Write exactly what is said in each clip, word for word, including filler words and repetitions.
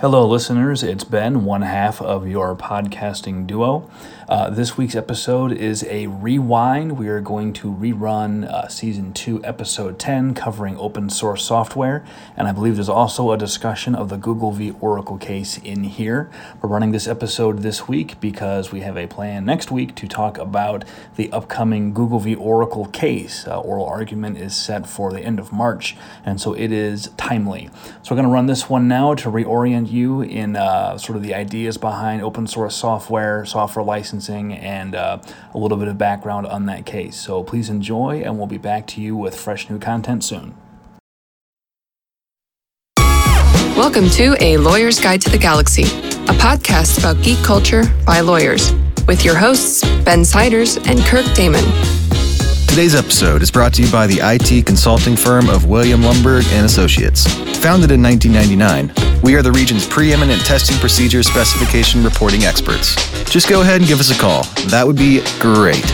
Hello, listeners. It's Ben, one half of your podcasting duo. Uh, this week's episode is a rewind. We are going to rerun uh, Season two, Episode ten, covering open source software. And I believe there's also a discussion of the Google v. Oracle case in here. We're running this episode this week because we have a plan next week to talk about the upcoming Google v. Oracle case. Uh, oral argument is set for the end of March, and so it is timely. So we're going to run this one now to reorient you in uh, sort of the ideas behind open source software, software licensing, and uh, a little bit of background on that case. So please enjoy, and we'll be back to you with fresh new content soon. Welcome to A Lawyer's Guide to the Galaxy, a podcast about geek culture by lawyers, with your hosts, Ben Siders and Kirk Damon. Today's episode is brought to you by the I T consulting firm of William Lumberg and Associates. Founded in nineteen ninety-nine, we are the region's preeminent testing procedure specification reporting experts. Just go ahead and give us a call. That would be great.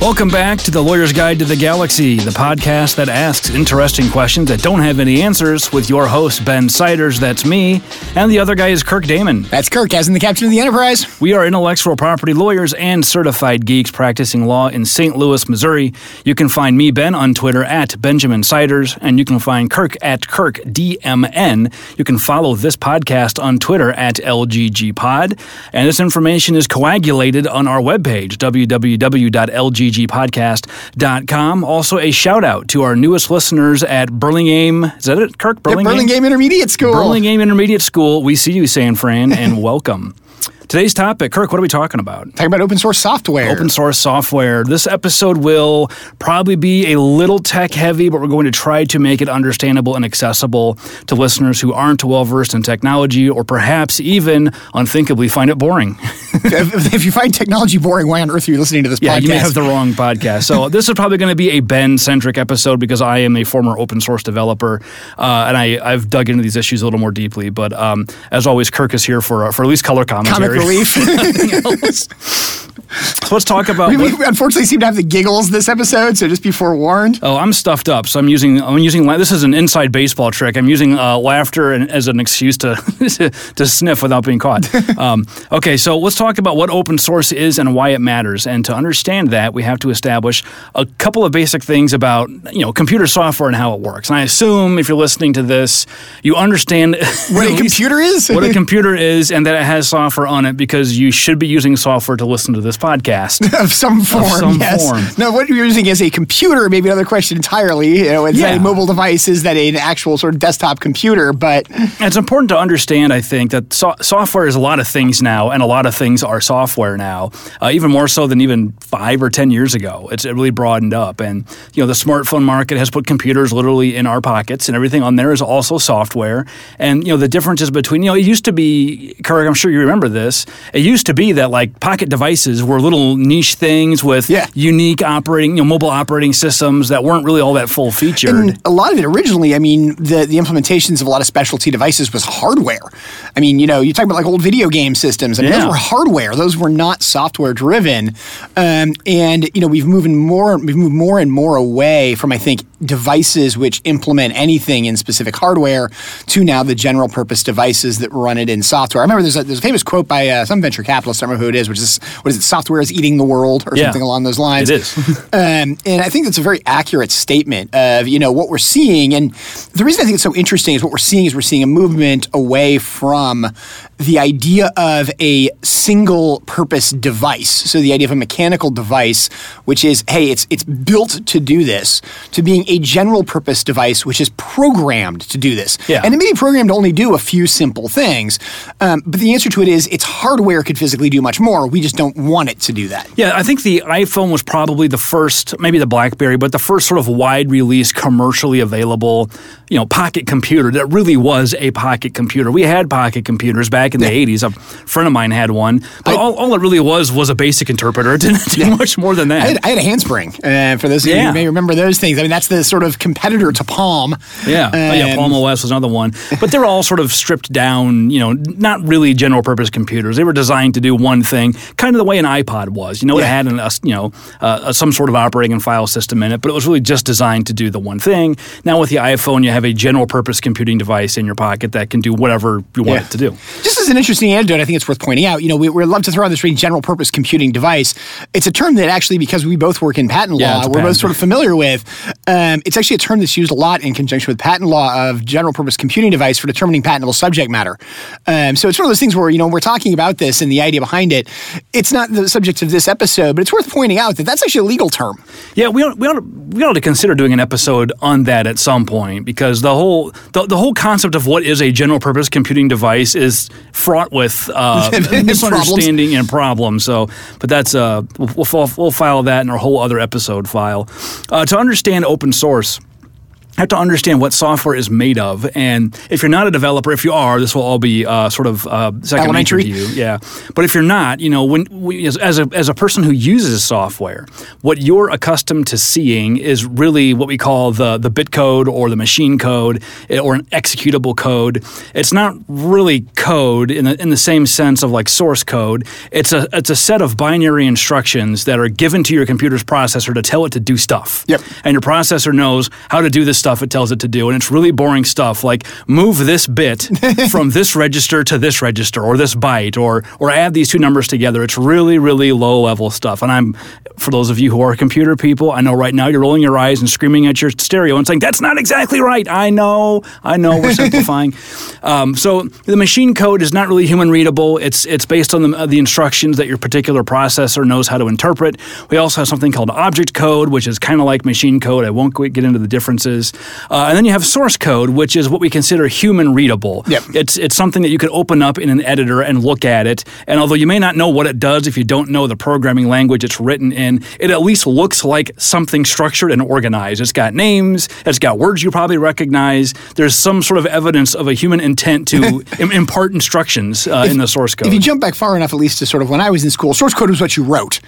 Welcome back to The Lawyer's Guide to the Galaxy, the podcast that asks interesting questions that don't have any answers, with your host, Ben Siders, that's me, and the other guy is Kirk Damon. That's Kirk, as in the captain of the Enterprise. We are intellectual property lawyers and certified geeks practicing law in Saint Louis, Missouri. You can find me, Ben, on Twitter at Benjamin Siders, and you can find Kirk at Kirk D M N. You can follow this podcast on Twitter at L G G Pod, and this information is coagulated on our webpage, w w w dot l g g pod dot com. g g podcast dot com. Also, a shout out to our newest listeners at Burlingame. Is that it, Kirk? Burlingame, yeah, Burlingame Intermediate School. Burlingame Intermediate School. We see you, San Fran, and welcome. Today's topic, Kirk, what are we talking about? Talking about open source software. Open source software. This episode will probably be a little tech heavy, but we're going to try to make it understandable and accessible to listeners who aren't well-versed in technology, or perhaps even unthinkably find it boring. if, if you find technology boring, why on earth are you listening to this yeah, podcast? Yeah, you may have the wrong podcast. So this is probably going to be a Ben-centric episode because I am a former open source developer, uh, and I, I've dug into these issues a little more deeply. But um, as always, Kirk is here for, uh, for at least color commentary. Comic relief. So let's talk about. We, we unfortunately seem to have the giggles this episode, so just be forewarned. Oh, I'm stuffed up, so I'm using. I'm using. This is an inside baseball trick. I'm using uh, laughter and, as an excuse to to sniff without being caught. um, okay, so let's talk about what open source is and why it matters. And to understand that, we have to establish a couple of basic things about you know computer software and how it works. And I assume if you're listening to this, you understand what a computer is, what a computer is, and that it has software on it, because you should be using software to listen to this podcast. Of some form, of some yes. Form. No, what you're using is a computer, maybe another question entirely. You know, is yeah. that a mobile device? Is that an actual sort of desktop computer? But it's important to understand, I think, that so- software is a lot of things now, and a lot of things are software now, uh, even more so than even five or ten years ago. It's it really broadened up. And, you know, the smartphone market has put computers literally in our pockets, and everything on there is also software. And, you know, the differences between, you know, it used to be, Kirk, I'm sure you remember this, it used to be that, like, pocket devices were were little niche things with yeah. unique operating, you know, mobile operating systems that weren't really all that full-featured. And a lot of it originally, I mean, the, the implementations of a lot of specialty devices was hardware. I mean, you know, you're talking about like old video game systems. I mean, yeah. those were hardware. Those were not software-driven. Um, and, you know, we've moved more, we've moved more and more away from, I think, devices which implement anything in specific hardware to now the general purpose devices that run it in software. I remember there's a, there's a famous quote by uh, some venture capitalist, I don't know who it is, which is, what is it, software is eating the world, or yeah, something along those lines. It is. um, and I think that's a very accurate statement of, you know, what we're seeing. And the reason I think it's so interesting is what we're seeing is we're seeing a movement away from the idea of a single purpose device. So the idea of a mechanical device, which is, hey, it's it's built to do this, to being a general purpose device, which is programmed to do this. Yeah. And it may be programmed to only do a few simple things. Um, but the answer to it is its hardware could physically do much more. We just don't want it to do that. Yeah, I think the iPhone was probably the first, maybe the BlackBerry, but the first sort of wide release commercially available, you know, pocket computer that really was a pocket computer. We had pocket computers back in the yeah. eighties. A friend of mine had one. But I, all, all it really was was a basic interpreter. It didn't do yeah. much more than that. I had, I had a Handspring. Uh, for those of yeah. you who may remember those things. I mean, that's the sort of competitor to Palm. Yeah. Um, oh, yeah, Palm O S was another one. But they're all sort of stripped down, you know, not really general purpose computers. They were designed to do one thing, kind of the way an iPod was. You know, yeah. it had an, a, you know, uh, some sort of operating and file system in it, but it was really just designed to do the one thing. Now with the iPhone, you have have a general purpose computing device in your pocket that can do whatever you want yeah. it to do. This is an interesting anecdote. I think it's worth pointing out. You know, we we love to throw out this phrase general purpose computing device. It's a term that actually, because we both work in patent yeah, law, we're patent both sort of familiar with. Um, it's actually a term that's used a lot in conjunction with patent law of general purpose computing device for determining patentable subject matter. Um, so it's one of those things where, you know, we're talking about this and the idea behind it. It's not the subject of this episode, but it's worth pointing out that that's actually a legal term. Yeah, we ought, we ought to, we ought to consider doing an episode on that at some point, because the whole the, the whole concept of what is a general purpose computing device is fraught with uh, misunderstanding problems. and problems. So, but that's uh, we'll, we'll, we'll file that in our whole other episode file. Uh, to understand open source, have to understand what software is made of, and if you're not a developer, if you are, this will all be uh, sort of uh, second nature to you. Yeah, but if you're not, you know, when we, as, as a as a person who uses software, what you're accustomed to seeing is really what we call the the bit code or the machine code or an executable code. It's not really code in the, in the same sense of like source code. It's a it's a set of binary instructions that are given to your computer's processor to tell it to do stuff. Yep, and your processor knows how to do this stuff it tells it to do, and it's really boring stuff like move this bit from this register to this register or this byte or or add these two numbers together. It's really, really low-level stuff. And I'm, for those of you who are computer people, I know right now you're rolling your eyes and screaming at your stereo and saying, that's not exactly right. I know, I know, we're simplifying. Um, so the machine code is not really human-readable. It's it's based on the, uh, the instructions that your particular processor knows how to interpret. We also have something called object code, which is kind of like machine code. I won't get into the differences. Uh, and then you have source code, which is what we consider human readable. Yep. It's it's something that you could open up in an editor and look at it. And although you may not know what it does if you don't know the programming language it's written in, it at least looks like something structured and organized. It's got names. It's got words you probably recognize. There's some sort of evidence of a human intent to im- impart instructions uh, if, in the source code. If you jump back far enough, at least to sort of when I was in school, source code was what you wrote.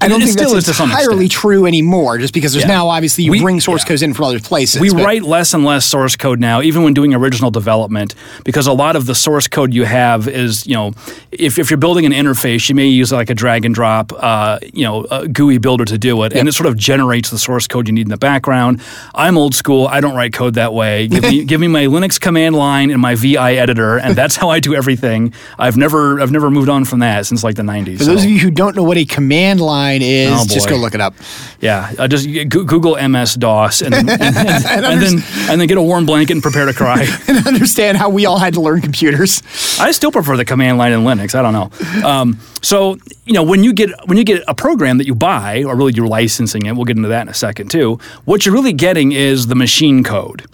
I don't think that's entirely true anymore, just because there's yeah. now, obviously, you we, bring source yeah. codes in from other places. We but. write less and less source code now, even when doing original development, because a lot of the source code you have is, you know, if, if you're building an interface, you may use like a drag and drop, uh, you know, a G U I builder to do it, yep. and it sort of generates the source code you need in the background. I'm old school. I don't write code that way. Give me give me my Linux command line and my V I editor, and that's how I do everything. I've never I've never moved on from that since like the nineties. For so. those of you who don't know what a command line is, oh, just go look it up. Yeah, uh, just g- Google M S DOS and then and, and, and, and then and then get a warm blanket and prepare to cry. And understand how we all had to learn computers. I still prefer the command line in Linux. I don't know. Um, so you know when you get when you get a program that you buy, or really you're licensing it. We'll get into that in a second too. What you're really getting is the machine code.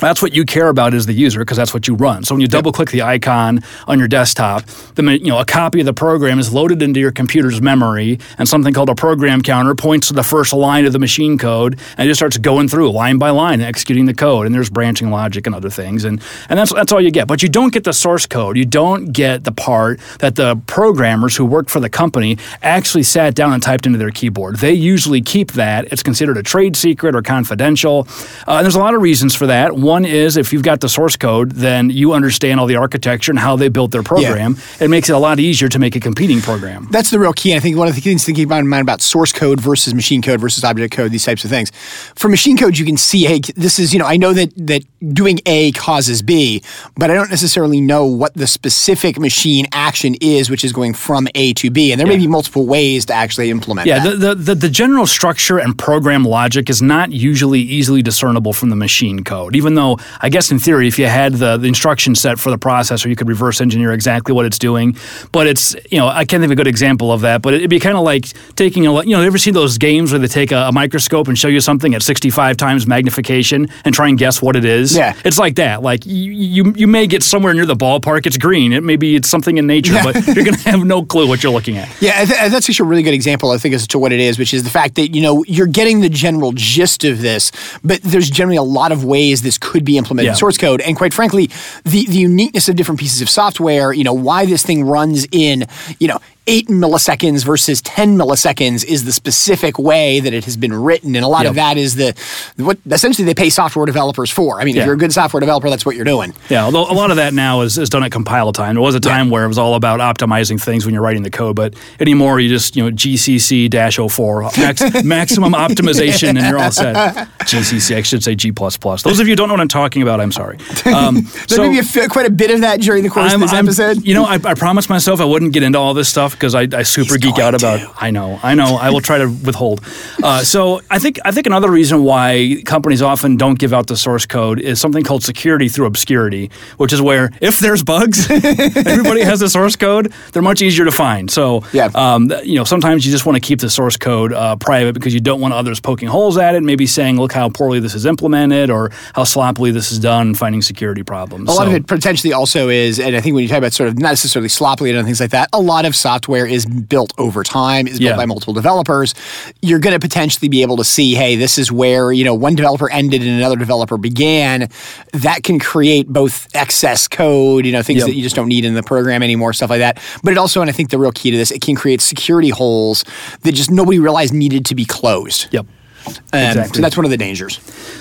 That's what you care about as the user, because that's what you run. So when you double-click the icon on your desktop, the, you know, a copy of the program is loaded into your computer's memory, and something called a program counter points to the first line of the machine code, and it just starts going through line by line, executing the code. And there's branching logic and other things, and, and that's that's all you get. But you don't get the source code. You don't get the part that the programmers who worked for the company actually sat down and typed into their keyboard. They usually keep that. It's considered a trade secret or confidential. Uh, and there's a lot of reasons for that. One is if you've got the source code, then you understand all the architecture and how they built their program. Yeah. It makes it a lot easier to make a competing program. That's the real key. I think one of the things to keep in mind about source code versus machine code versus object code, these types of things. For machine code, you can see, hey, this is, you know, I know that that doing A causes B, but I don't necessarily know what the specific machine action is, which is going from A to B. And there yeah. may be multiple ways to actually implement yeah, that. Yeah, the, the, the general structure and program logic is not usually easily discernible from the machine code, even though I guess in theory if you had the, the instruction set for the processor you could reverse engineer exactly what it's doing. But it's, you know, I can't think of a good example of that, but it'd be kind of like taking a, you know, you ever see those games where they take a, a microscope and show you something at sixty-five times magnification and try and guess what it is? Yeah. It's like that. Like you you, you may get somewhere near the ballpark, it's green, it may be it's something in nature, yeah. but you're going to have no clue what you're looking at. Yeah, th- that's actually a really good example I think as to what it is, which is the fact that, you know, you're getting the general gist of this, but there's generally a lot of ways this could be implemented yeah. in source code. And quite frankly, the, the uniqueness of different pieces of software, you know, why this thing runs in, you know, eight milliseconds versus ten milliseconds is the specific way that it has been written. And a lot yep. of that is the what essentially they pay software developers for. I mean, yeah. if you're a good software developer, that's what you're doing. Yeah, although a lot of that now is, is done at compile time. There was a time yeah. where it was all about optimizing things when you're writing the code, but anymore you just, you know, G C C dash oh four, max, maximum optimization, and you're all set. G C C, I should say G plus plus. Those of you who don't know what I'm talking about, I'm sorry. Um, there so may be a, quite a bit of that during the course I'm, of this I'm, episode. You know, I, I promised myself I wouldn't get into all this stuff because I, I super He's geek out about to. I know, I know. I will try to withhold. Uh, so I think I think another reason why companies often don't give out the source code is something called security through obscurity, which is where if there's bugs, everybody has the source code. They're much easier to find. So yeah. um, you know, sometimes you just want to keep the source code uh, private because you don't want others poking holes at it, maybe saying, look how poorly this is implemented or how sloppily this is done, finding security problems. A lot so. of it potentially also is, and I think when you talk about sort of not necessarily sloppily and things like that, a lot of software is built over time, is built yeah. by multiple developers. You're going to potentially be able to see, hey, this is where, you know, one developer ended and another developer began. That can create both excess code, you know, things yep. that you just don't need in the program anymore, stuff like that. But it also, and I think the real key to this, it can create security holes that just nobody realized needed to be closed. Yep. Um, exactly. So that's one of the dangers.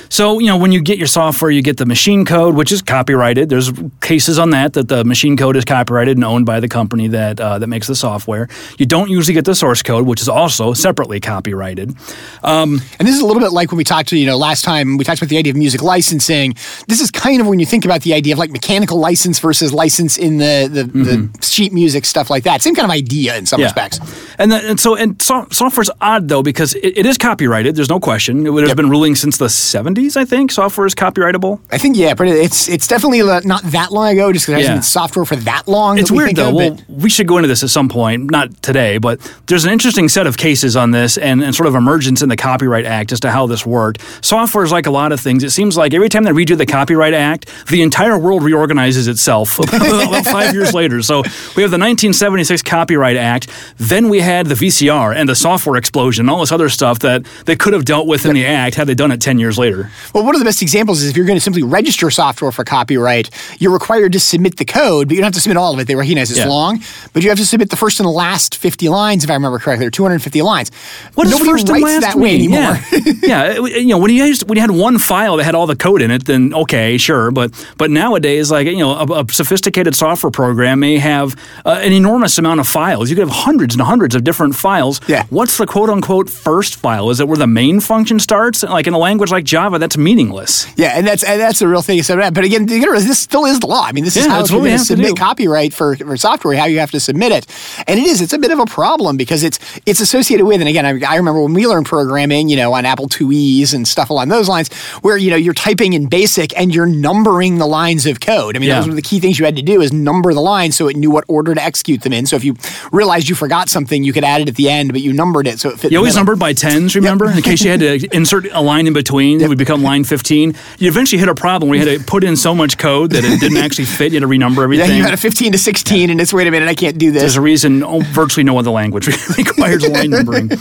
So, you know, when you get your software, you get the machine code, which is copyrighted. There's cases on that, that the machine code is copyrighted and owned by the company that uh, that makes the software. You don't usually get the source code, which is also separately copyrighted. Um, and this is a little bit like when we talked to, you know, last time we talked about the idea of music licensing. This is kind of when you think about the idea of like mechanical license versus license in the, the, mm-hmm. the sheet music, stuff like that. Same kind of idea in some yeah. respects. And, the, and so and so, software's odd, though, because it, it is copyrighted. There's no question. There's yep. been rulings since the seventies, I think. Software is copyrightable. I think, yeah. But it's it's definitely not that long ago, just because yeah. there hasn't been software for that long. It's that weird, we think though. Of, well, we should go into this at some point. Not today, but there's an interesting set of cases on this and, and sort of emergence in the Copyright Act as to how this worked. Software is like a lot of things. It seems like every time they redo the Copyright Act, the entire world reorganizes itself about five years later. So we have the nineteen seventy-six Copyright Act. Then we had the V C R and the software explosion and all this other stuff that they could have dealt with in the act had they done it ten years later. Well, one of the best examples is if you're going to simply register software for copyright, you're required to submit the code, but you don't have to submit all of it. They recognize it's yeah. long, but you have to submit the first and the last fifty lines, if I remember correctly, or two hundred fifty lines. What Nobody does first writes and last that way mean? Anymore. Yeah. yeah, you know, when you, used, when you had one file that had all the code in it, then okay, sure, but but nowadays, like, you know, a, a sophisticated software program may have uh, an enormous amount of files. You could have hundreds and hundreds of different files. Yeah. What's the quote-unquote first file? Is it where the main function starts? Like in a language like Java, that's meaningless. Yeah, and that's and that's the real thing. So, but again, this still is the law. I mean, this yeah, is how you have to submit do. copyright for, for software, how you have to submit it. And it is, it's a bit of a problem because it's it's associated with, and again, I, I remember when we learned programming, you know, on Apple two E's and stuff along those lines, where, you know, you're typing in BASIC and you're numbering the lines of code. I mean, yeah. that was one of the key things you had to do is number the lines so it knew what order to execute them in. So if you realized you forgot something, you could add it at the end, but you numbered it so it fit. You always numbered by tens, remember? Yep. In case you had to insert a line in between, it would become line fifteen. You eventually hit a problem where you had to put in so much code that it didn't actually fit. You had to renumber everything. Yeah, you had a fifteen to sixteen, and it's, wait a minute, I can't do this. There's a reason oh, virtually no other language requires line numbering.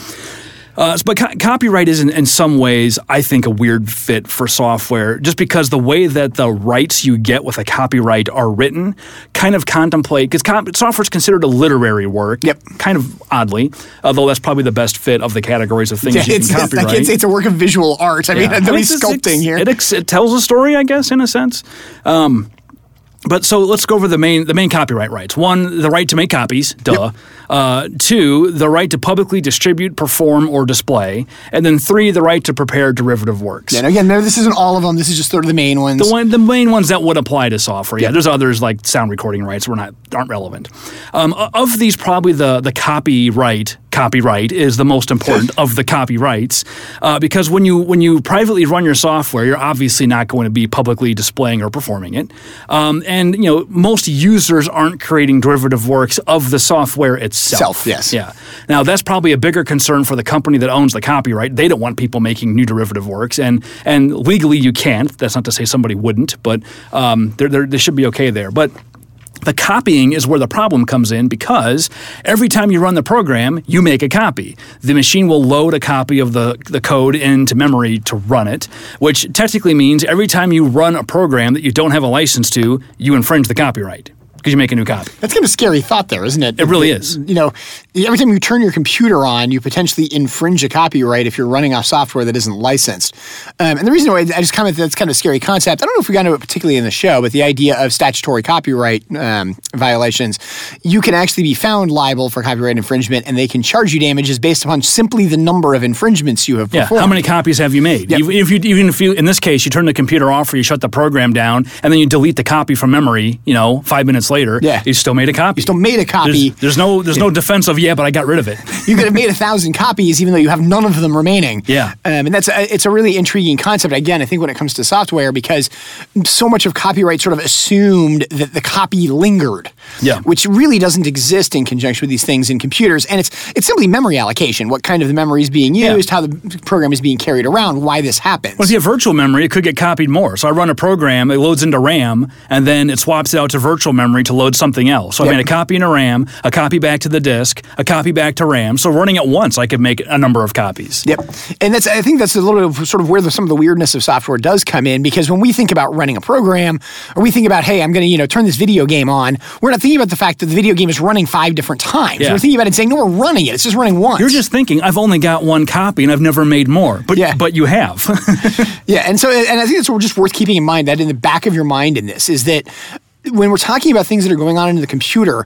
Uh, but co- copyright is, in, in some ways, I think, a weird fit for software, just because the way that the rights you get with a copyright are written kind of contemplate, because comp- software is considered a literary work, yep. kind of oddly, although that's probably the best fit of the categories of things yeah, you can copyright. Like it's, it's a work of visual art. I yeah. mean, nobody's I mean, sculpting here. It, ex- it tells a story, I guess, in a sense. Um But so let's go over the main the main copyright rights. One, the right to make copies, duh. Yep. Uh, two, the right to publicly distribute, perform, or display. And then three, the right to prepare derivative works. Yeah, and again, no, this isn't all of them. This is just sort of the main ones. The one, the main ones that would apply to software. Yep. Yeah, there's others like sound recording rights were not aren't relevant. Um, of these, probably the the copyright. Copyright is the most important of the copyrights uh, because when you when you privately run your software, you're obviously not going to be publicly displaying or performing it. Um, and you know most users aren't creating derivative works of the software itself. Self, yes. Yeah. Now that's probably a bigger concern for the company that owns the copyright. They don't want people making new derivative works, and and legally you can't. That's not to say somebody wouldn't, but um, they're, they're, they should be okay there. But the copying is where the problem comes in because every time you run the program, you make a copy. The machine will load a copy of the, the code into memory to run it, which technically means every time you run a program that you don't have a license to, you infringe the copyright. because you make a new copy. That's kind of a scary thought there, isn't it? It really it, is. You know, every time you turn your computer on, you potentially infringe a copyright if you're running off software that isn't licensed. Um, and the reason why I just comment that's kind of a scary concept, I don't know if we got into it particularly in the show, but the idea of statutory copyright um, violations, you can actually be found liable for copyright infringement, and they can charge you damages based upon simply the number of infringements you have performed. Yeah, how many copies have you made? Yeah. If you, even if you, in this case, you turn the computer off or you shut the program down, and then you delete the copy from memory, you know, five minutes later, yeah. you still made a copy. You still made a copy. There's, there's no there's no defense of, yeah, but I got rid of it. You could have made a thousand copies even though you have none of them remaining. Yeah. Um, and that's a, it's a really intriguing concept, again, I think when it comes to software, because so much of copyright sort of assumed that the copy lingered, yeah. which really doesn't exist in conjunction with these things in computers. And it's it's simply memory allocation, what kind of the memory is being used, yeah. how the program is being carried around, why this happens. Well, if you have virtual memory, it could get copied more. So I run a program, it loads into RAM, and then it swaps it out to virtual memory to load something else. So yep. I made a copy into RAM, a copy back to the disk, a copy back to RAM. So running it once, I could make a number of copies. Yep. And that's I think that's a little bit of sort of where the, some of the weirdness of software does come in, because when we think about running a program, or we think about, hey, I'm going to you know turn this video game on, we're not thinking about the fact that the video game is running five different times. Yeah. We're thinking about it and saying, no, we're running it. It's just running once. You're just thinking, I've only got one copy and I've never made more. But, yeah. but you have. yeah. And so, and I think it's just worth keeping in mind that in the back of your mind in this is that when we're talking about things that are going on in the computer,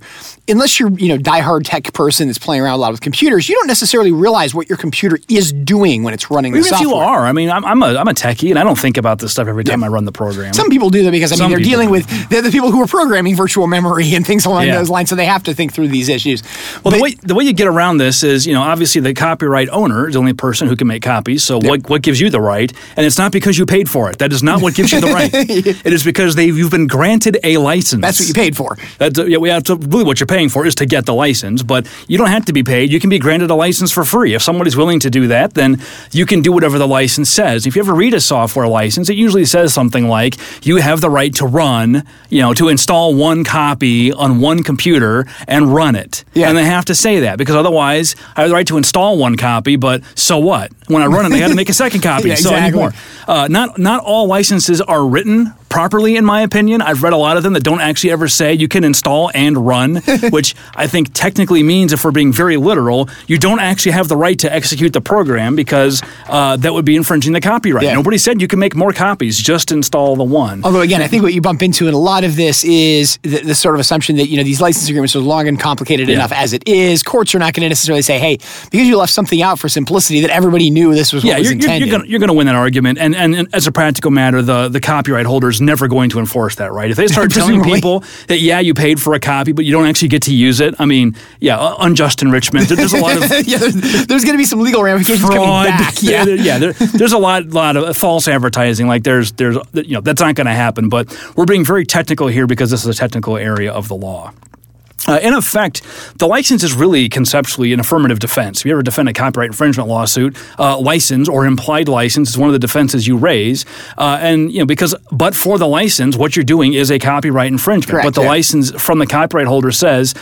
unless you're, you know, diehard tech person that's playing around a lot with computers, you don't necessarily realize what your computer is doing when it's running the software. Even if you are. I mean, I'm, I'm, a, I'm a techie, and I don't think about this stuff every time yeah. I run the program. Some people do, though, because, I mean, Some they're dealing do. with, they're the people who are programming virtual memory and things along yeah. those lines, so they have to think through these issues. Well, but, the way the way you get around this is, you know, obviously the copyright owner is the only person who can make copies, so yeah. what, what gives you the right? And it's not because you paid for it. That is not what gives you the right. It is because they've you've been granted a license. That's what you paid for. That's, yeah, we have to, really what you're paying for is to get the license, but you don't have to be paid. You can be granted a license for free. If somebody's willing to do that, then you can do whatever the license says. If you ever read a software license, it usually says something like, you have the right to run, you know, to install one copy on one computer and run it. Yeah. And they have to say that, because otherwise, I have the right to install one copy, but so what? When I run it, they got to make a second copy, yeah, exactly. so anymore. Uh, not, not all licenses are written properly, in my opinion. I've read a lot of them that don't actually ever say you can install and run, which I think technically means, if we're being very literal, you don't actually have the right to execute the program, because uh, that would be infringing the copyright. Yeah. Nobody said you can make more copies, just install the one. Although, again, I think what you bump into in a lot of this is the, the sort of assumption that, you know, these license agreements are long and complicated yeah. enough as it is. Courts are not going to necessarily say, hey, because you left something out for simplicity, that everybody knew this was what yeah, was you're, intended. Yeah, you're going to win that argument. And, and, and as a practical matter, the, the copyright holder is never going to enforce that, right? If they start telling people that, yeah, you paid for a copy, but you don't actually get to use it, I mean, yeah, unjust enrichment. There, there's a lot of... yeah, there's there's going to be some legal ramifications fraud. coming back. Yeah, there, yeah there, there's a lot lot of false advertising. Like, there's, there's you know, that's not going to happen, but we're being very technical here because this is a technical area of the law. Uh, in effect, the license is really conceptually an affirmative defense. If you ever defend a copyright infringement lawsuit, uh, license or implied license is one of the defenses you raise. Uh, and, you know, because, but for the license, what you're doing is a copyright infringement. Correct, but the yeah. license from the copyright holder says,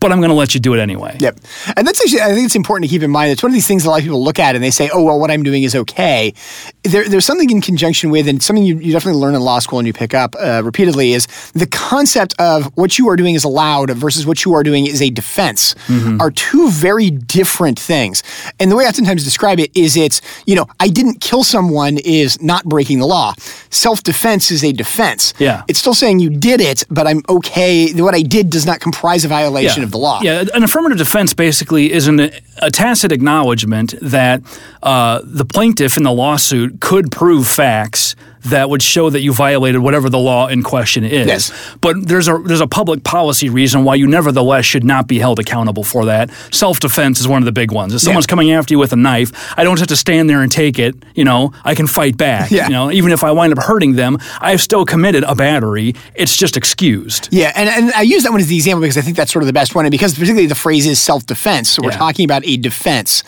but I'm going to let you do it anyway. Yep. And that's actually, I think it's important to keep in mind. It's one of these things that a lot of people look at and they say, oh, well, what I'm doing is okay. There, there's something in conjunction with, and something you, you definitely learn in law school and you pick up uh, repeatedly, is the concept of what you are doing is allowed versus what you are doing is a defense mm-hmm. are two very different things. And the way I oftentimes describe it is it's, you know, I didn't kill someone is not breaking the law. Self-defense is a defense. Yeah. It's still saying you did it, but I'm okay. What I did does not comprise a violation yeah. of the law. Yeah, an affirmative defense basically is an, a tacit acknowledgement that uh, the plaintiff in the lawsuit could prove facts that would show that you violated whatever the law in question is. Yes. But there's a there's a public policy reason why you nevertheless should not be held accountable for that. Self-defense is one of the big ones. If someone's yeah. coming after you with a knife, I don't have to stand there and take it. You know, I can fight back. Yeah. You know, even if I wind up hurting them, I've still committed a battery. It's just excused. Yeah, and, and I use that one as the example because I think that's sort of the best one, and because particularly the phrase is self-defense, so we're yeah. talking about a defense.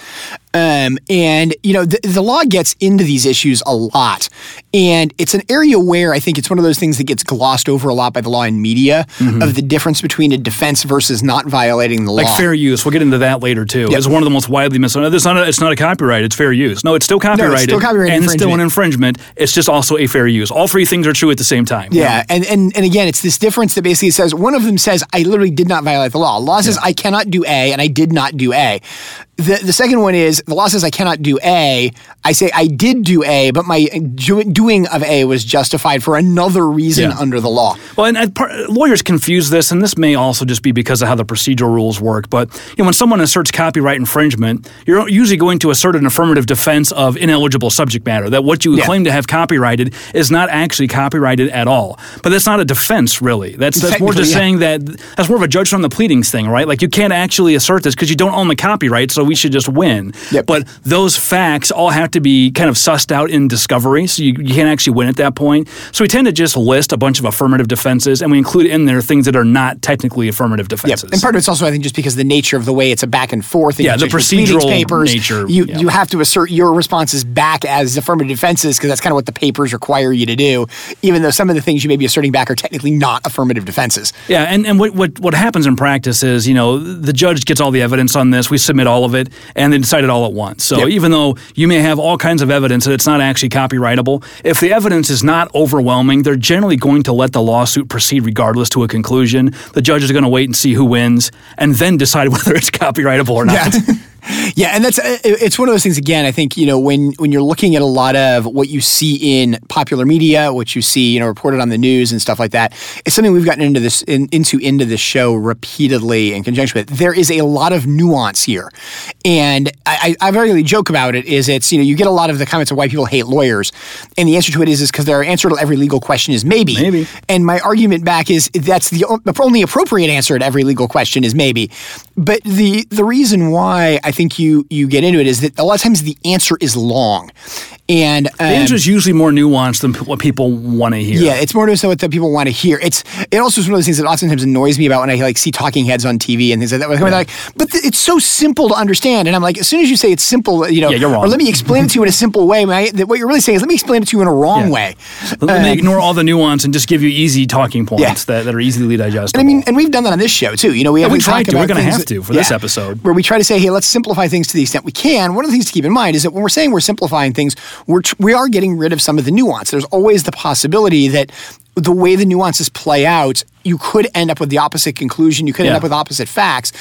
Um, and, you know, the, the law gets into these issues a lot. And it's an area where I think it's one of those things that gets glossed over a lot by the law and media, mm-hmm. of the difference between a defense versus not violating the law. Like fair use. We'll get into that later, too. Yep. It's one of the most widely misunderstood. It's not a, it's not a copyright. It's fair use. No, it's still copyrighted. No, it's still copyright and still an infringement. It's just also a fair use. All three things are true at the same time. Yeah. Right? And, and, and again, it's this difference that basically says, one of them says, I literally did not violate the law. The law says, yeah. I cannot do A, and I did not do A. The the second one is, the law says I cannot do A. I say I did do A, but my do, doing of A was justified for another reason yeah. under the law. Well, and, and part, lawyers confuse this, and this may also just be because of how the procedural rules work, but you know, when someone asserts copyright infringement, you're usually going to assert an affirmative defense of ineligible subject matter, that what you yeah. claim to have copyrighted is not actually copyrighted at all. But that's not a defense, really. That's, that's more just yeah. saying that, that's more of a judge on the pleadings thing, right? Like, you can't actually assert this because you don't own the copyright, so we should just win. Yep. But those facts all have to be kind of sussed out in discovery, so you, you can't actually win at that point. So we tend to just list a bunch of affirmative defenses, and we include in there things that are not technically affirmative defenses. Yep. And part of it's also, I think, just because the nature of the way it's a back and forth. And yeah, the procedural papers, nature. You, yeah. you have to assert your responses back as affirmative defenses, because that's kind of what the papers require you to do, even though some of the things you may be asserting back are technically not affirmative defenses. Yeah, and, and what, what, what happens in practice is, you know, the judge gets all the evidence on this, we submit all of it, and they decide it all at once. So yep. even though you may have all kinds of evidence that it's not actually copyrightable, if the evidence is not overwhelming, they're generally going to let the lawsuit proceed regardless to a conclusion. The judge is going to wait and see who wins, and then decide whether it's copyrightable or not. Yeah. Yeah, and that's it's one of those things, again, I think, you know, when, when you're looking at a lot of what you see in popular media, what you see, you know, reported on the news and stuff like that, it's something we've gotten into this in, into into this show repeatedly in conjunction with. There is a lot of nuance here. And I, I, I regularly joke about it is it's, you know, you get a lot of the comments of why people hate lawyers. And the answer to it is because their answer to every legal question is maybe. Maybe. And my argument back is that's the only appropriate answer to every legal question is maybe. But the, the reason why I think you you get into it is that a lot of times the answer is long. And um, the answer is usually more nuanced than p- what people want to hear. Yeah, it's more so what the people want to hear. It's it also is one of those things that oftentimes annoys me about when I like see talking heads on T V and things like that. They're yeah. like, but th- it's so simple to understand. And I'm like, as soon as you say it's simple, you know, yeah, you're wrong. Or let me explain it to you in a simple way. I, th- what you're really saying is let me explain it to you in a wrong yeah. way. Let um, me ignore all the nuance and just give you easy talking points yeah. that, that are easily digestible. And I mean, and we've done that on this show too. You know, we yeah, we, we tried to. We're going to have to for yeah, this episode, where we try to say, hey, let's simplify things to the extent we can. One of the things to keep in mind is that when we're saying we're simplifying things, We're tr- we are getting rid of some of the nuance. There's always the possibility that the way the nuances play out, you could end up with the opposite conclusion. You could yeah. end up with opposite facts,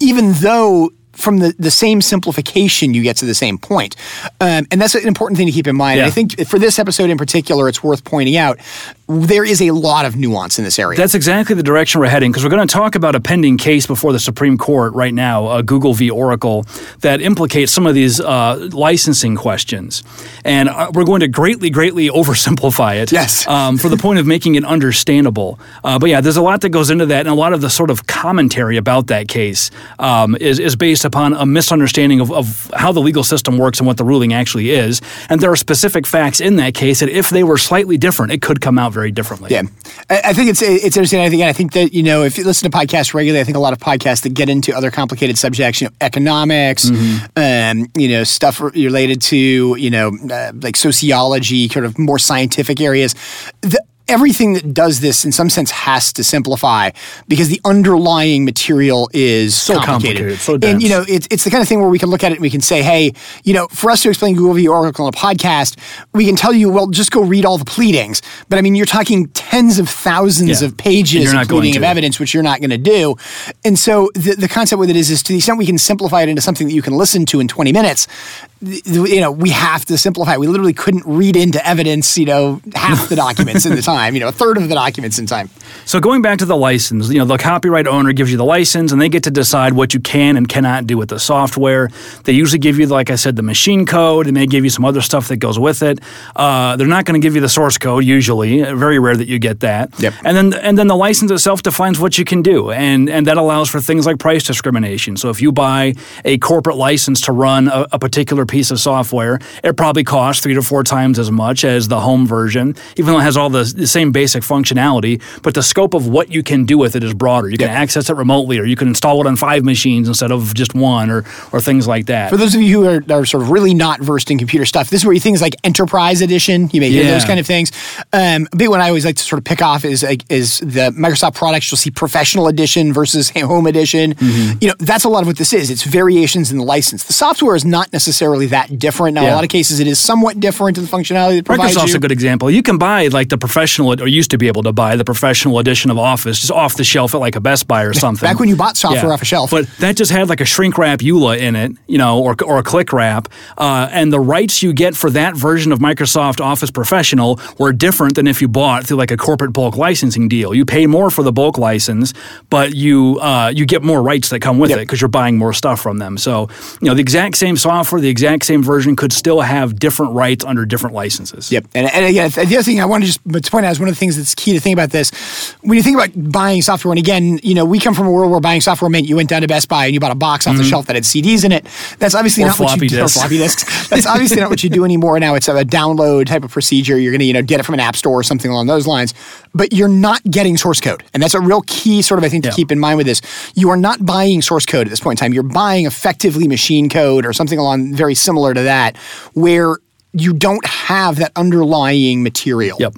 even though from the, the same simplification, you get to the same point. Um, and that's an important thing to keep in mind. Yeah. And I think for this episode in particular, it's worth pointing out there is a lot of nuance in this area. That's exactly the direction we're heading, because we're going to talk about a pending case before the Supreme Court right now, uh, Google v. Oracle, that implicates some of these uh, licensing questions. And uh, we're going to greatly, greatly oversimplify it yes. um, for the point of making it understandable. Uh, but yeah, there's a lot that goes into that, and a lot of the sort of commentary about that case um, is, is based upon a misunderstanding of, of how the legal system works and what the ruling actually is. And there are specific facts in that case that if they were slightly different, it could come out very differently. Yeah. I, I think it's it's interesting. I think, and I think that, you know, if you listen to podcasts regularly, I think a lot of podcasts that get into other complicated subjects, you know, economics, mm-hmm. um, you know, stuff related to, you know, uh, like sociology, kind of more scientific areas. The, Everything that does this, in some sense, has to simplify, because the underlying material is so complicated. complicated so dense. And, you know, it's, it's the kind of thing where we can look at it and we can say, hey, you know, for us to explain Google v. Oracle on a podcast, we can tell you, well, just go read all the pleadings. But, I mean, you're talking tens of thousands yeah. of pages of pleading of evidence, which you're not going to do. And so the, the concept with it is, is to the extent we can simplify it into something that you can listen to in twenty minutes, you know, we have to simplify. We literally couldn't read into evidence, you know, half the documents in the time, you know, a third of the documents in time. So going back to the license, you know, the copyright owner gives you the license, and they get to decide what you can and cannot do with the software. They usually give you, like I said, the machine code, and they give you some other stuff that goes with it. Uh, they're not going to give you the source code, usually. Very rare that you get that. Yep. And then and then the license itself defines what you can do, and, and that allows for things like price discrimination. So if you buy a corporate license to run a, a particular piece piece of software. It probably costs three to four times as much as the home version, even though it has all the, the same basic functionality, but the scope of what you can do with it is broader. You can yep. access it remotely, or you can install it on five machines instead of just one, or or things like that. For those of you who are, are sort of really not versed in computer stuff, this is where you things like Enterprise Edition, you may hear yeah. those kind of things. Um, a big one I always like to sort of pick off is, is the Microsoft products. You'll see Professional Edition versus Home Edition. Mm-hmm. You know, that's a lot of what this is. It's variations in the license. The software is not necessarily that different. Now, yeah. in a lot of cases, it is somewhat different in the functionality that provides Microsoft's you. A good example. You can buy, like, the Professional, or used to be able to buy the Professional Edition of Office just off the shelf at, like, a Best Buy or something. Back when you bought software yeah. off a shelf. But that just had, like, a shrink wrap E U L A in it, you know, or, or a click wrap. Uh, and the rights you get for that version of Microsoft Office Professional were different than if you bought through like a corporate bulk licensing deal. You pay more for the bulk license, but you uh, you get more rights that come with yep. it because you're buying more stuff from them. So, you know, the exact same software, the exact same version could still have different rights under different licenses. Yep. And, and again, the other thing I want to just point out is one of the things that's key to think about this. When you think about buying software, and again, you know, we come from a world where buying software meant you went down to Best Buy and you bought a box off mm-hmm. the shelf that had C Ds in it. That's obviously or not what you do. Or floppy disks. That's obviously not what you do anymore. Now it's a download type of procedure. You're going to, you know, get it from an app store or something along those lines. But you're not getting source code. And that's a real key sort of, I think, to yeah. keep in mind with this. You are not buying source code at this point in time. You're buying effectively machine code or something along very similar to that, where you don't have that underlying material. Yep.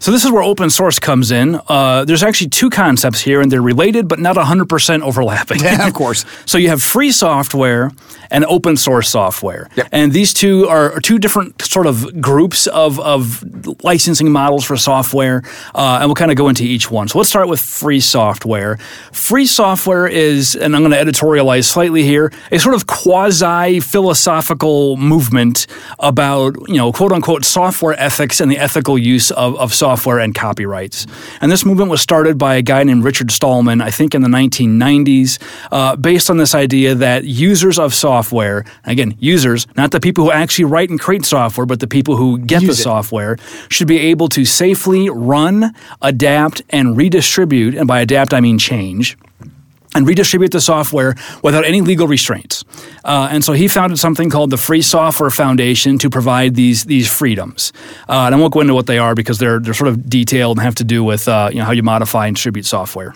So this is where open source comes in. Uh, there's actually two concepts here, and they're related, but not one hundred percent overlapping. Yeah, of course. So you have free software and open source software. Yep. And these two are two different sort of groups of, of licensing models for software, uh, and we'll kind of go into each one. So let's start with free software. Free software is, and I'm going to editorialize slightly here, a sort of quasi-philosophical movement about, you know, quote-unquote software ethics and the ethical use of, of software and copyrights. And this movement was started by a guy named Richard Stallman, I think in the nineteen nineties, uh, based on this idea that users of software, again, users, not the people who actually write and create software, but the people who get use the it. software, should be able to safely run, adapt, and redistribute, and by adapt I mean change, and redistribute the software without any legal restraints. Uh, and so he founded something called the Free Software Foundation to provide these these freedoms. Uh, and I won't go into what they are because they're they're sort of detailed and have to do with uh, you know, how you modify and distribute software.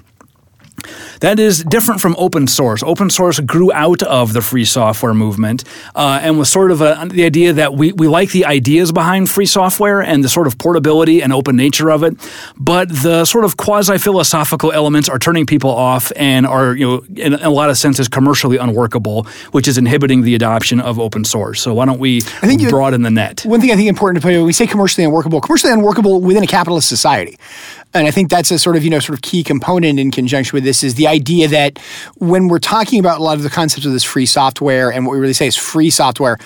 That is different from open source. Open source grew out of the free software movement uh, and was sort of a, the idea that we, we like the ideas behind free software and the sort of portability and open nature of it, but the sort of quasi-philosophical elements are turning people off and are, you know, in a lot of senses commercially unworkable, which is inhibiting the adoption of open source. So why don't we I think broaden you, the net? One thing I think important to put, when we say commercially unworkable, commercially unworkable within a capitalist society. And I think that's a sort of, you know, sort of key component in conjunction with this is the idea that when we're talking about a lot of the concepts of this free software and what we really say is free software,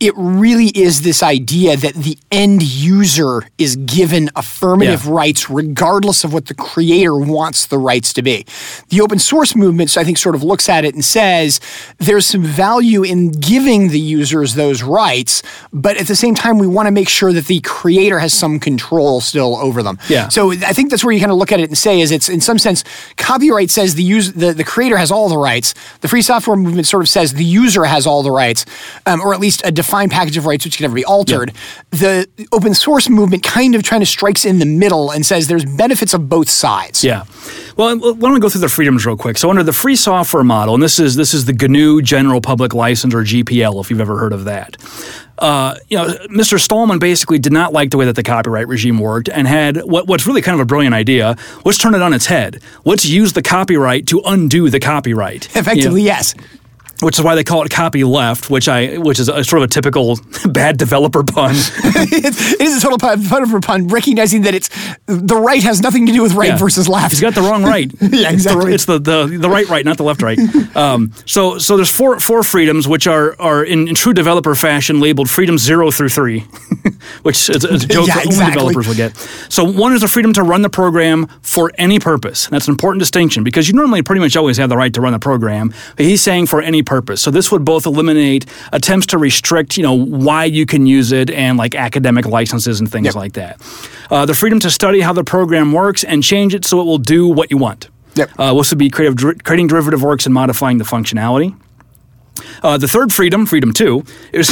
it really is this idea that the end user is given affirmative yeah. rights regardless of what the creator wants the rights to be. The open source movement, so I think, sort of looks at it and says there's some value in giving the users those rights, but at the same time, we want to make sure that the creator has some control still over them. Yeah. So I think that's where you kind of look at it and say is it's, in some sense, copyright says the user, the, the creator has all the rights. The free software movement sort of says the user has all the rights, um, or at least a defined Defined package of rights which can never be altered. Yeah. The open source movement kind of kind of strikes in the middle and says there's benefits of both sides. Yeah. Well, why don't we go through the freedoms real quick? So under the free software model, and this is this is the G N U General Public License, or G P L, if you've ever heard of that. Uh, you know, Mister Stallman basically did not like the way that the copyright regime worked and had what, what's really kind of a brilliant idea. Let's turn it on its head. Let's use the copyright to undo the copyright. Effectively, you know? Yes. Which is why they call it copyleft, which I, which is a, sort of a typical bad developer pun. it's, it is a total bad developer pun, recognizing that it's the right has nothing to do with right yeah. versus left. He's got the wrong right. yeah, exactly. It's the it's the, the, the right right, not the left right. Um, so so there's four four freedoms, which are are in, in true developer fashion labeled freedoms zero through three, which is a joke yeah, that exactly. only developers will get. So one is the freedom to run the program for any purpose. That's an important distinction because you normally pretty much always have the right to run the program. But he's saying for any purpose. purpose. So this would both eliminate attempts to restrict, you know, why you can use it and like academic licenses and things yep. like that. Uh, the freedom to study how the program works and change it so it will do what you want. Yep. Uh, this would be creative, creating derivative works and modifying the functionality. Uh, the third freedom, freedom two, is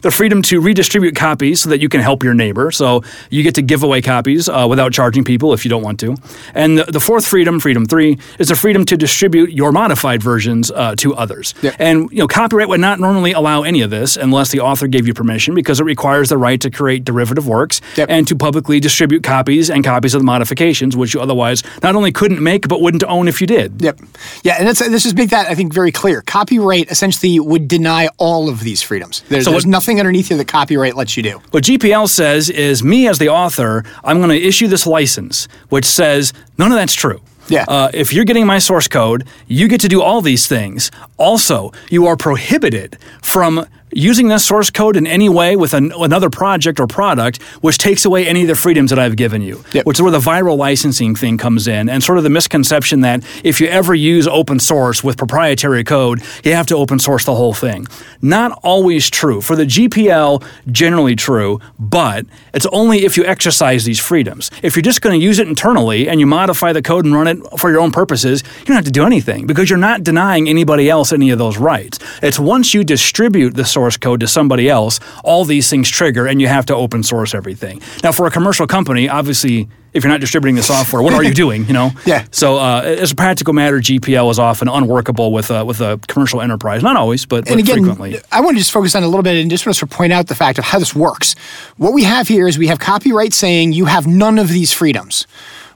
the freedom to redistribute copies so that you can help your neighbor. So you get to give away copies uh, without charging people if you don't want to. And the, the fourth freedom, freedom three, is the freedom to distribute your modified versions uh, to others. Yep. And you know, copyright would not normally allow any of this unless the author gave you permission, because it requires the right to create derivative works yep. and to publicly distribute copies and copies of the modifications, which you otherwise not only couldn't make but wouldn't own if you did. Yep. Yeah, and that's, this is make that, I think, very clear. Copyright essentially would deny all of these freedoms. There's, so what, there's nothing underneath here that copyright lets you do. What G P L says is, me as the author, I'm going to issue this license, which says none of that's true. Yeah. Uh, if you're getting my source code, you get to do all these things. Also, you are prohibited from using this source code in any way with an, another project or product, which takes away any of the freedoms that I've given you, yep. which is where the viral licensing thing comes in, and sort of the misconception that if you ever use open source with proprietary code, you have to open source the whole thing. Not always true. For the G P L, generally true, but it's only if you exercise these freedoms. If you're just going to use it internally and you modify the code and run it for your own purposes, you don't have to do anything, because you're not denying anybody else any of those rights. It's once you distribute the source code to somebody else, all these things trigger, and you have to open source everything. Now, for a commercial company, obviously, if you're not distributing the software, what are you doing? You know. Yeah. So, uh, as a practical matter, G P L is often unworkable with uh, with a commercial enterprise. Not always, but, and but again, frequently. I want to just focus on a little bit and just want to point out the fact of how this works. What we have here is we have copyright saying you have none of these freedoms.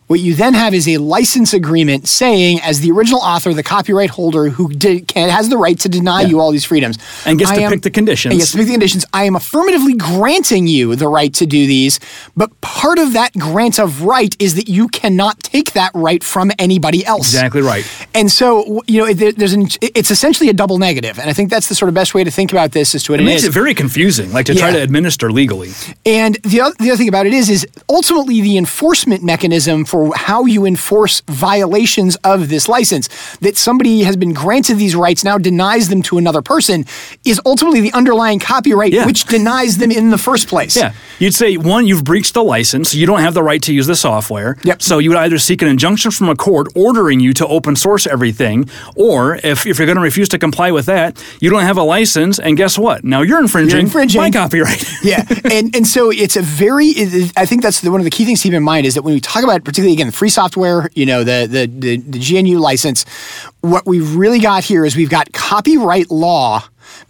What you then have is a license agreement saying, as the original author, the copyright holder who did, can, has the right to deny yeah. you all these freedoms. And gets I to am, pick the conditions. And gets to pick the conditions. I am affirmatively granting you the right to do these, but part of that grant of right is that you cannot take that right from anybody else. Exactly right. And so, you know, there, there's an, it's essentially a double negative, and I think that's the sort of best way to think about this as to what it, it makes is. It very confusing, like to yeah. try to administer legally. And the other, the other thing about it is, is ultimately the enforcement mechanism for how you enforce violations of this license, that somebody has been granted these rights, now denies them to another person, is ultimately the underlying copyright, yeah. which denies them in the first place. Yeah. You'd say, one, you've breached the license, you don't have the right to use the software, yep. so you would either seek an injunction from a court ordering you to open source everything, or if, if you're going to refuse to comply with that, you don't have a license, and guess what? Now you're infringing, you're infringing. my copyright. yeah, and and so it's a very, I think that's one of the key things to keep in mind, is that when we talk about particularly again, free software, you know, the, the the the G N U license, what we've really got here is we've got copyright law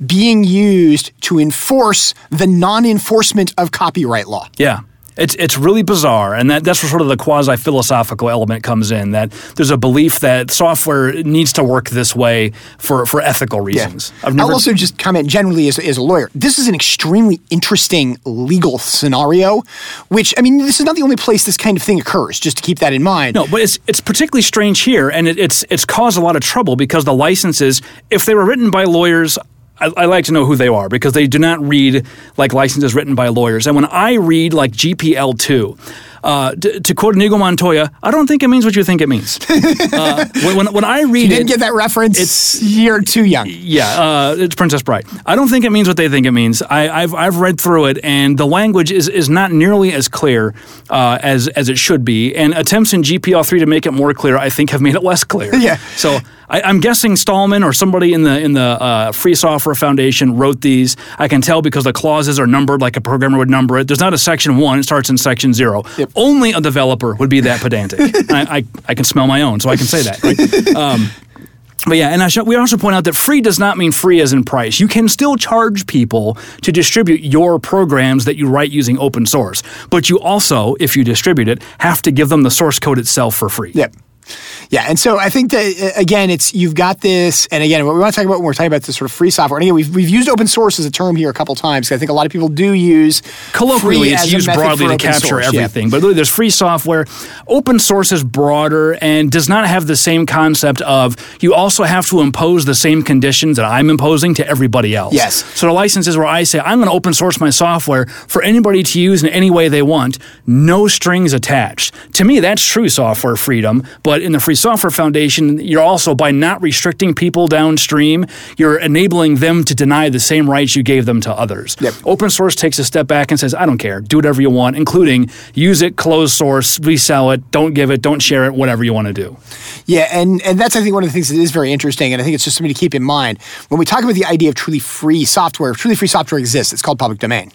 being used to enforce the non-enforcement of copyright law. Yeah. It's it's really bizarre, and that, that's where sort of the quasi-philosophical element comes in, that there's a belief that software needs to work this way for, for ethical reasons. Yeah. I've never I'll also just comment generally as, as a lawyer, this is an extremely interesting legal scenario, which, I mean, this is not the only place this kind of thing occurs, just to keep that in mind. No, but it's it's particularly strange here, and it, it's it's caused a lot of trouble because the licenses, if they were written by lawyers, I, I like to know who they are, because they do not read like licenses written by lawyers. And when I read like G P L two, uh, d- to quote Inigo Montoya, I don't think it means what you think it means. uh, when, when I read you didn't it, get that reference. It's, you're too young. Yeah, uh, it's Princess Bride. I don't think it means what they think it means. I, I've I've read through it, and the language is, is not nearly as clear uh, as as it should be. And attempts in G P L three to make it more clear, I think, have made it less clear. yeah. So. I, I'm guessing Stallman or somebody in the in the uh, Free Software Foundation wrote these. I can tell because the clauses are numbered like a programmer would number it. There's not a section one. It starts in section zero. Yep. Only a developer would be that pedantic. I, I, I can smell my own, so I can say that. Right? Um, But yeah, and I should, we also point out that free does not mean free as in price. You can still charge people to distribute your programs that you write using open source. But you also, if you distribute it, have to give them the source code itself for free. Yep. Yeah, and so I think that, again, it's you've got this, and again, what we want to talk about when we're talking about this sort of free software, and again, we've, we've used open source as a term here a couple times, because I think a lot of people do use colloquially, it's used broadly to capture source, everything, yeah. but really there's free software. Open source is broader and does not have the same concept of you also have to impose the same conditions that I'm imposing to everybody else. Yes. So the licenses where I say, I'm going to open source my software for anybody to use in any way they want, no strings attached. To me, that's true software freedom, but in the free Software Foundation, you're also, by not restricting people downstream, you're enabling them to deny the same rights you gave them to others. Yep. Open source takes a step back and says, I don't care. Do whatever you want, including use it, closed source, resell it, don't give it, don't share it, whatever you want to do. Yeah, and, and that's, I think, one of the things that is very interesting, and I think it's just something to keep in mind. When we talk about the idea of truly free software, truly free software exists. It's called public domain.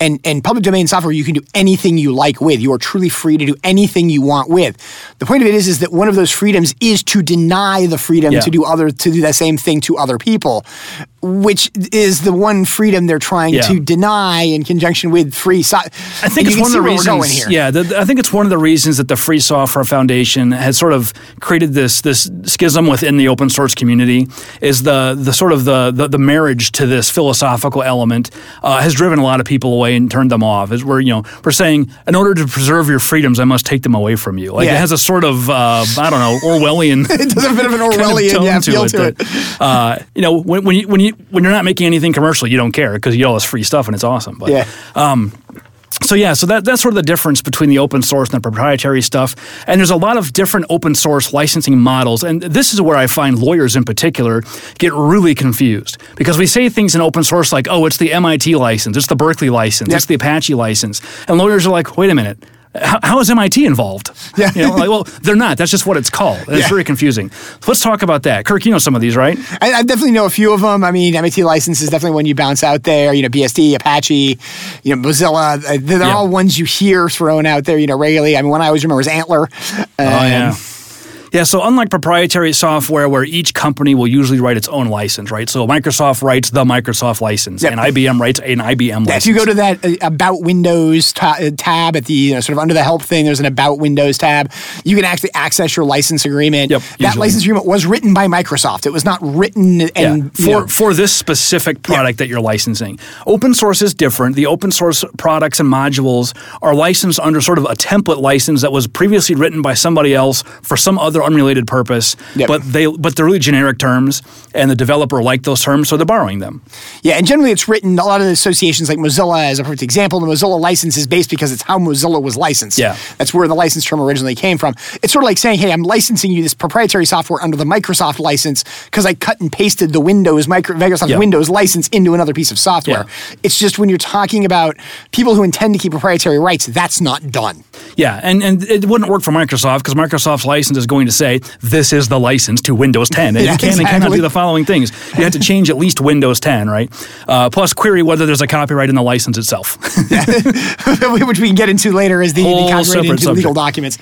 And, and public domain software, you can do anything you like with. You are truly free to do anything you want with. The point of it is, is that one of those freedoms is to deny the freedom yeah. to do other to do that same thing to other people, which is the one freedom they're trying yeah. to deny in conjunction with free software. I think it's one of the reasons. Yeah, the, I think it's one of the reasons that the Free Software Foundation has sort of created this this schism within the open source community. Is the the sort of the the, the marriage to this philosophical element uh, has driven a lot of people away and turned them off. Is where you know we're saying in order to preserve your freedoms, I must take them away from you. Like yeah. it has a sort of uh, I don't know Orwellian. It does a bit of an Orwellian kind of yeah, feel to it. To it. That, uh, you know when when you when you when you're not making anything commercial, you don't care because you get all this free stuff and it's awesome. But, yeah. Um, so yeah, so that, that's sort of the difference between the open source and the proprietary stuff. And there's a lot of different open source licensing models. And this is where I find lawyers in particular get really confused. Because we say things in open source like, oh, it's the M I T license, it's the Berkeley license, yep. it's the Apache license. And lawyers are like, wait a minute. How, how is M I T involved? Yeah. You know, like, well, they're not. That's just what it's called. It's yeah. very confusing. Let's talk about that. Kirk, you know some of these, right? I, I definitely know a few of them. I mean, M I T license is definitely one you bounce out there. You know, B S D, Apache, you know, Mozilla. They're yeah. all ones you hear thrown out there, you know, regularly. I mean, one I always remember was Antler. Um, oh, yeah. Yeah, so unlike proprietary software where each company will usually write its own license, right? So Microsoft writes the Microsoft license, yep. and I B M writes an I B M yeah, license. If you go to that uh, About Windows ta- tab at the, you know, sort of under the help thing, there's an About Windows tab. You can actually access your license agreement. Yep, that usually. License agreement was written by Microsoft. It was not written and yeah, for, you know, for this specific product yeah. that you're licensing. Open source is different. The open source products and modules are licensed under sort of a template license that was previously written by somebody else for some other unrelated purpose, yep. but they but they're really generic terms, and the developer liked those terms, so they're borrowing them. Yeah, and generally it's written, a lot of the associations like Mozilla is a perfect example. The Mozilla license is based because it's how Mozilla was licensed. Yeah. That's where the license term originally came from. It's sort of like saying, hey, I'm licensing you this proprietary software under the Microsoft license because I cut and pasted the Windows, micro, Microsoft yep. Windows license into another piece of software. Yeah. It's just when you're talking about people who intend to keep proprietary rights, that's not done. Yeah, and, and it wouldn't work for Microsoft because Microsoft's license is going to say, this is the license to Windows ten. And yeah, you can exactly. and cannot do the following things. You have to change at least Windows ten, right? Uh, plus query whether there's a copyright in the license itself. Which we can get into later as the, the copyright into subject. Legal documents.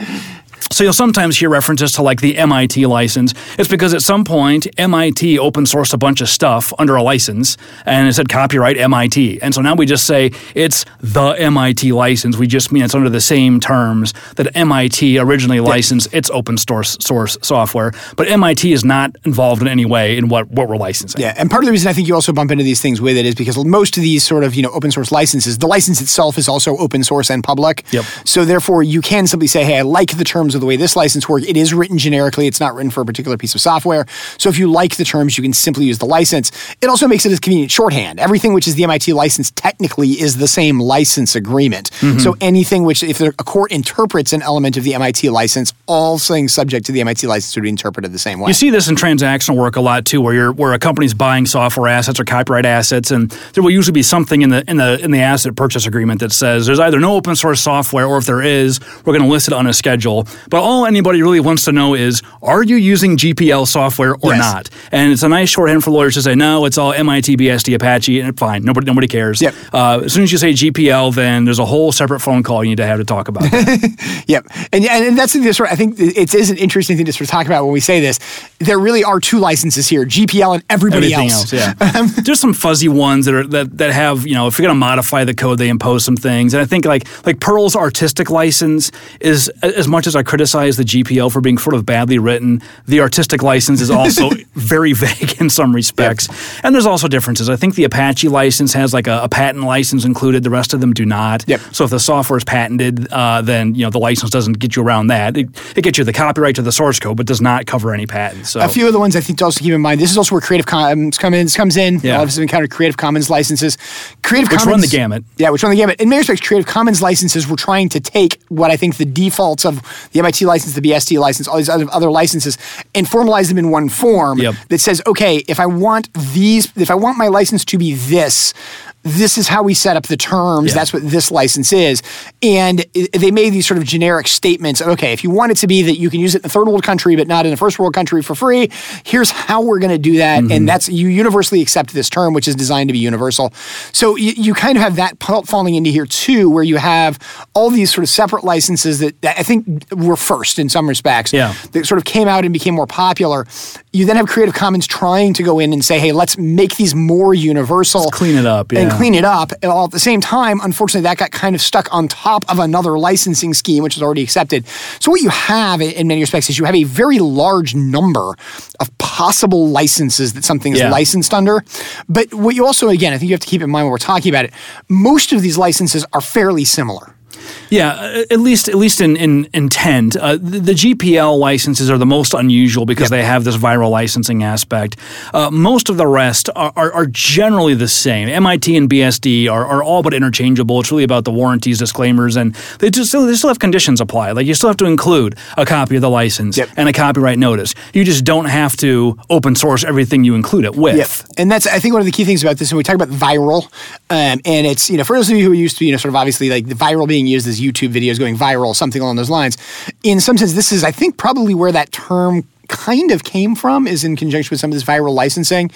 So you'll sometimes hear references to like the M I T license. It's because at some point, M I T open sourced a bunch of stuff under a license and it said copyright M I T. And so now we just say it's the M I T license. We just mean it's under the same terms that M I T originally licensed its open source source software. But M I T is not involved in any way in what, what we're licensing. Yeah, and part of the reason I think you also bump into these things with it is because most of these sort of, you know, open source licenses, the license itself is also open source and public. Yep. So therefore you can simply say, hey, I like the terms of the way this license works. It is written generically. It's not written for a particular piece of software. So if you like the terms, you can simply use the license. It also makes it as convenient shorthand. Everything which is the M I T license technically is the same license agreement. Mm-hmm. So anything which, if a court interprets an element of the M I T license, all things subject to the M I T license would be interpreted the same way. You see this in transactional work a lot too, where you're where a company's buying software assets or copyright assets, and there will usually be something in the in the in the asset purchase agreement that says there's either no open source software, or if there is, we're going to list it on a schedule. But all anybody really wants to know is, are you using G P L software or yes. not? And it's a nice shorthand for lawyers to say, no, it's all M I T, B S D, Apache, and fine. Nobody nobody cares. Yep. Uh, as soon as you say G P L, then there's a whole separate phone call you need to have to talk about that. Yep. And, and, and that's the sort of, I think it is an interesting thing to sort of talk about when we say this. There really are two licenses here, G P L and everybody Everything else. else yeah. There's some fuzzy ones that are that, that have, you know, if you're going to modify the code, they impose some things. And I think like like Perl's artistic license is, as much as I criticize criticize the G P L for being sort of badly written, the artistic license is also very vague in some respects. Yep. And there's also differences. I think the Apache license has like a, a patent license included. The rest of them do not. Yep. So if the software is patented, uh, then you know the license doesn't get you around that. It, it gets you the copyright to the source code, but does not cover any patents. So. A few of the ones I think to also keep in mind, this is also where Creative Commons come in, comes in. Yeah. A lot of us have encountered Creative Commons licenses. Creative which Commons, run the gamut. Yeah, which run the gamut. In many respects, Creative Commons licenses were trying to take what I think the defaults of the M I T M I T license, the B S D license, all these other, other licenses, and formalize them in one form yep. that says, okay, if I want these, if I want my license to be this, this is how we set up the terms. Yeah. That's what this license is. And they made these sort of generic statements. Okay, if you want it to be that you can use it in a third world country but not in a first world country for free, here's how we're going to do that. Mm-hmm. And that's, you universally accept this term, which is designed to be universal. So you, you kind of have that falling into here too, where you have all these sort of separate licenses that, that I think were first in some respects, yeah. that sort of came out and became more popular. You then have Creative Commons trying to go in and say, hey, let's make these more universal. Let's clean it up, yeah. And clean it up. And all at the same time, unfortunately, that got kind of stuck on top of another licensing scheme, which is already accepted. So what you have in many respects is you have a very large number of possible licenses that something is yeah. licensed under. But what you also, again, I think you have to keep in mind when we're talking about it, most of these licenses are fairly similar. Yeah, at least at least in, in intent. Uh, the, the G P L licenses are the most unusual because yep. they have this viral licensing aspect. Uh, most of the rest are, are, are generally the same. M I T and B S D are, are all but interchangeable. It's really about the warranties, disclaimers, and they just still, they still have conditions applied. Like you still have to include a copy of the license yep. and a copyright notice. You just don't have to open source everything you include it with. Yep. And that's, I think, one of the key things about this. When we talk about viral, um, and it's, you know, for those of you who are used to, you know, sort of obviously like the viral being used as YouTube videos going viral, something along those lines. In some sense, this is, I think, probably where that term kind of came from, is in conjunction with some of this viral licensing.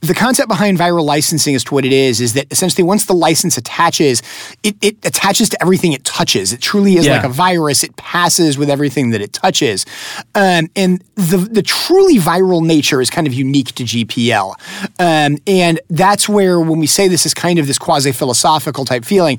The concept behind viral licensing as to what it is, is that essentially once the license attaches, it, it attaches to everything it touches. It truly is yeah. like a virus. It passes with everything that it touches. Um, and the, the truly viral nature is kind of unique to G P L. Um, and that's where, when we say this is kind of this quasi-philosophical type feeling,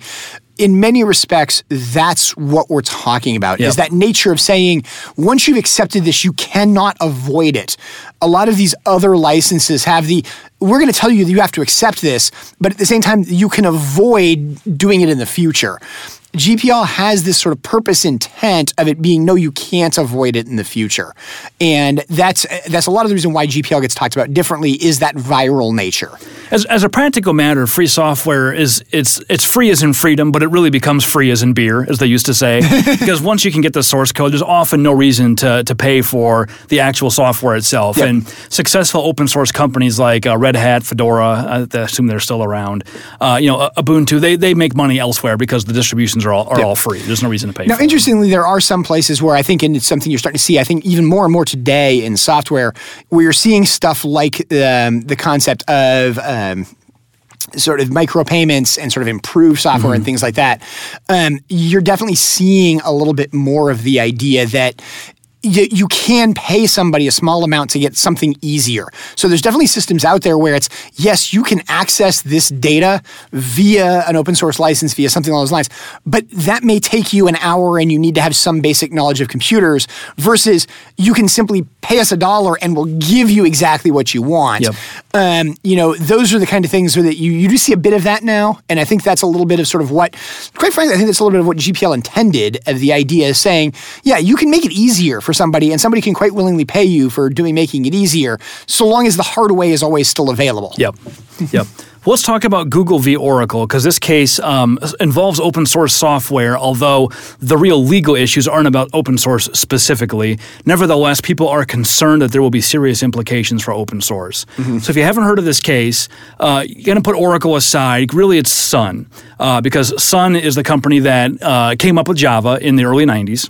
in many respects, that's what we're talking about, yep. is that nature of saying, once you've accepted this, you cannot avoid it. A lot of these other licenses have the, we're going to tell you that you have to accept this, but at the same time, you can avoid doing it in the future. G P L has this sort of purpose intent of it being, no, you can't avoid it in the future. And that's that's a lot of the reason why G P L gets talked about differently, is that viral nature. As, as a practical matter, free software is, it's it's free as in freedom, but it really becomes free as in beer, as they used to say. Because once you can get the source code, there's often no reason to, to pay for the actual software itself. Yep. And successful open source companies like uh, Red Hat, Fedora, I assume they're still around, uh, you know, Ubuntu, they, they make money elsewhere because the distribution are all, are yep. all free. There's no reason to pay now, for it. Now, interestingly, there are some places where I think, and it's something you're starting to see, I think, even more and more today in software, where you're seeing stuff like um, the concept of um, sort of micropayments and sort of improved software mm-hmm. and things like that. Um, you're definitely seeing a little bit more of the idea that You, you can pay somebody a small amount to get something easier. So there's definitely systems out there where it's, yes, you can access this data via an open source license, via something along those lines, but that may take you an hour and you need to have some basic knowledge of computers, versus you can simply pay us a dollar and we'll give you exactly what you want. Yep. Um, you know, those are the kind of things where that you, you do see a bit of that now, and I think that's a little bit of sort of what, quite frankly, I think that's a little bit of what G P L intended, of the idea of saying, yeah, you can make it easier for somebody, and somebody can quite willingly pay you for doing making it easier, so long as the hard way is always still available. Yep. Yep. Well, let's talk about Google v. Oracle, because this case um, involves open source software, although the real legal issues aren't about open source specifically. Nevertheless, people are concerned that there will be serious implications for open source. Mm-hmm. So if you haven't heard of this case, uh, you're going to put Oracle aside. Really, it's Sun, uh, because Sun is the company that uh, came up with Java in the early nineties.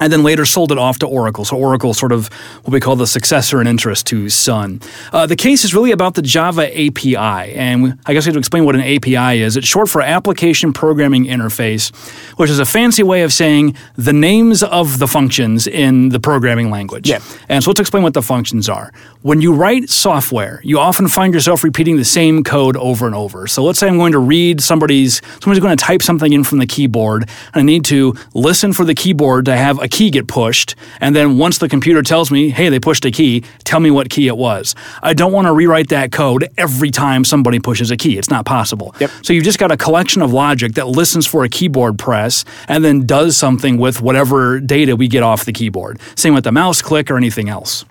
And then later sold it off to Oracle. So Oracle sort of what we call the successor in interest to Sun. Uh, the case is really about the Java A P I. And we, I guess we have to explain what an A P I is. It's short for Application Programming Interface, which is a fancy way of saying the names of the functions in the programming language. Yeah. And so let's explain what the functions are. When you write software, you often find yourself repeating the same code over and over. So let's say I'm going to read somebody's, somebody's going to type something in from the keyboard, and I need to listen for the keyboard to have a key get pushed, and then once the computer tells me, hey, they pushed a key, tell me what key it was. I don't want to rewrite that code every time somebody pushes a key. It's not possible. Yep. So you've just got a collection of logic that listens for a keyboard press and then does something with whatever data we get off the keyboard. Same with the mouse click or anything else.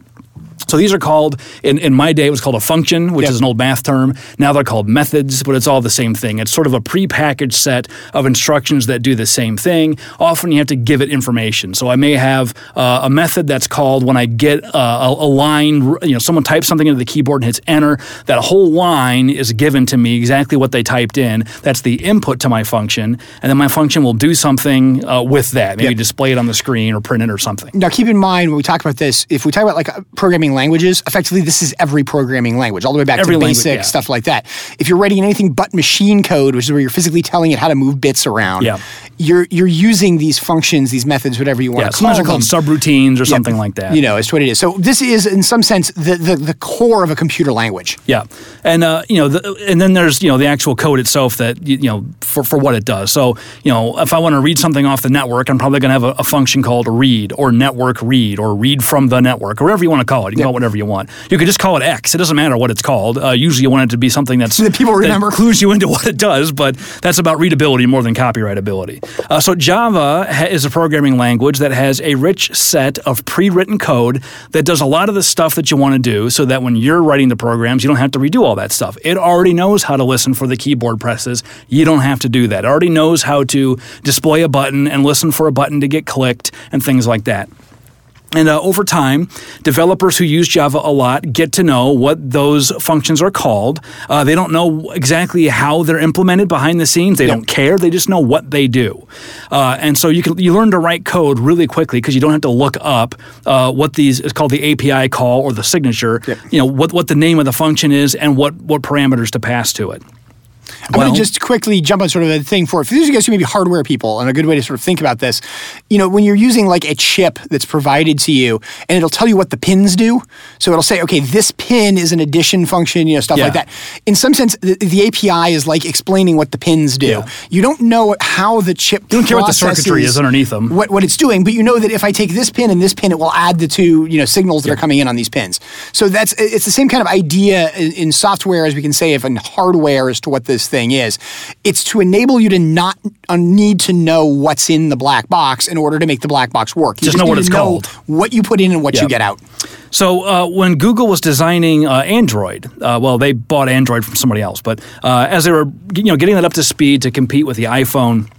So these are called, in, in my day, it was called a function, which yep. is an old math term. Now they're called methods, but it's all the same thing. It's sort of a prepackaged set of instructions that do the same thing. Often you have to give it information. So I may have uh, a method that's called when I get uh, a, a line, you know, someone types something into the keyboard and hits enter. That whole line is given to me exactly what they typed in. That's the input to my function. And then my function will do something uh, with that. Maybe yep. display it on the screen or print it or something. Now keep in mind when we talk about this, if we talk about like programming languages, effectively this is every programming language, all the way back every to language, Basic, yeah. stuff like that. If you're writing anything but machine code, which is where you're physically telling it how to move bits around, yeah. you're you're using these functions, these methods, whatever you want yeah, to call them. Called subroutines or yeah, something like that. You know, it's what it is. So this is, in some sense, the the, the core of a computer language. Yeah. And, uh, you know, the, and then there's, you know, the actual code itself that, you know, for, for what it does. So, you know, if I want to read something off the network, I'm probably going to have a, a function called read or network read or read from the network or whatever you want to call it. You can yep. call it whatever you want. You could just call it X. It doesn't matter what it's called. Uh, usually you want it to be something that's, that people remember, that clues you into what it does, but that's about readability more than copyrightability. Uh, so Java ha- is a programming language that has a rich set of pre-written code that does a lot of the stuff that you want to do so that when you're writing the programs, you don't have to redo all that stuff. It already knows how to listen for the keyboard presses. You don't have to do that. It already knows how to display a button and listen for a button to get clicked and things like that. And uh, over time, developers who use Java a lot get to know what those functions are called. Uh, they don't know exactly how they're implemented behind the scenes. They yep. don't care. They just know what they do. Uh, and so you can you learn to write code really quickly because you don't have to look up uh, what these is called the A P I call or the signature. Yep. You know what what the name of the function is and what what parameters to pass to it. I'm well, going to just quickly jump on sort of a thing for, for those of you guys who may be hardware people, and a good way to sort of think about this, you know, when you're using like a chip that's provided to you, and it'll tell you what the pins do, so it'll say, okay, this pin is an addition function, you know, stuff yeah. like that. In some sense, the, the A P I is like explaining what the pins do. Yeah. You don't know how the chip You don't care what the circuitry is underneath them. What, what it's doing, but you know that if I take this pin and this pin, it will add the two, you know, signals that yeah. are coming in on these pins. So that's, it's the same kind of idea in, in software as we can say if in hardware as to what this thing is. It's to enable you to not uh, need to know what's in the black box in order to make the black box work. You just, just know need what it's to called. Know what you put in and what yep. you get out. So uh, when Google was designing uh, Android, uh, well, they bought Android from somebody else, but uh, as they were you know, getting that up to speed to compete with the iPhone,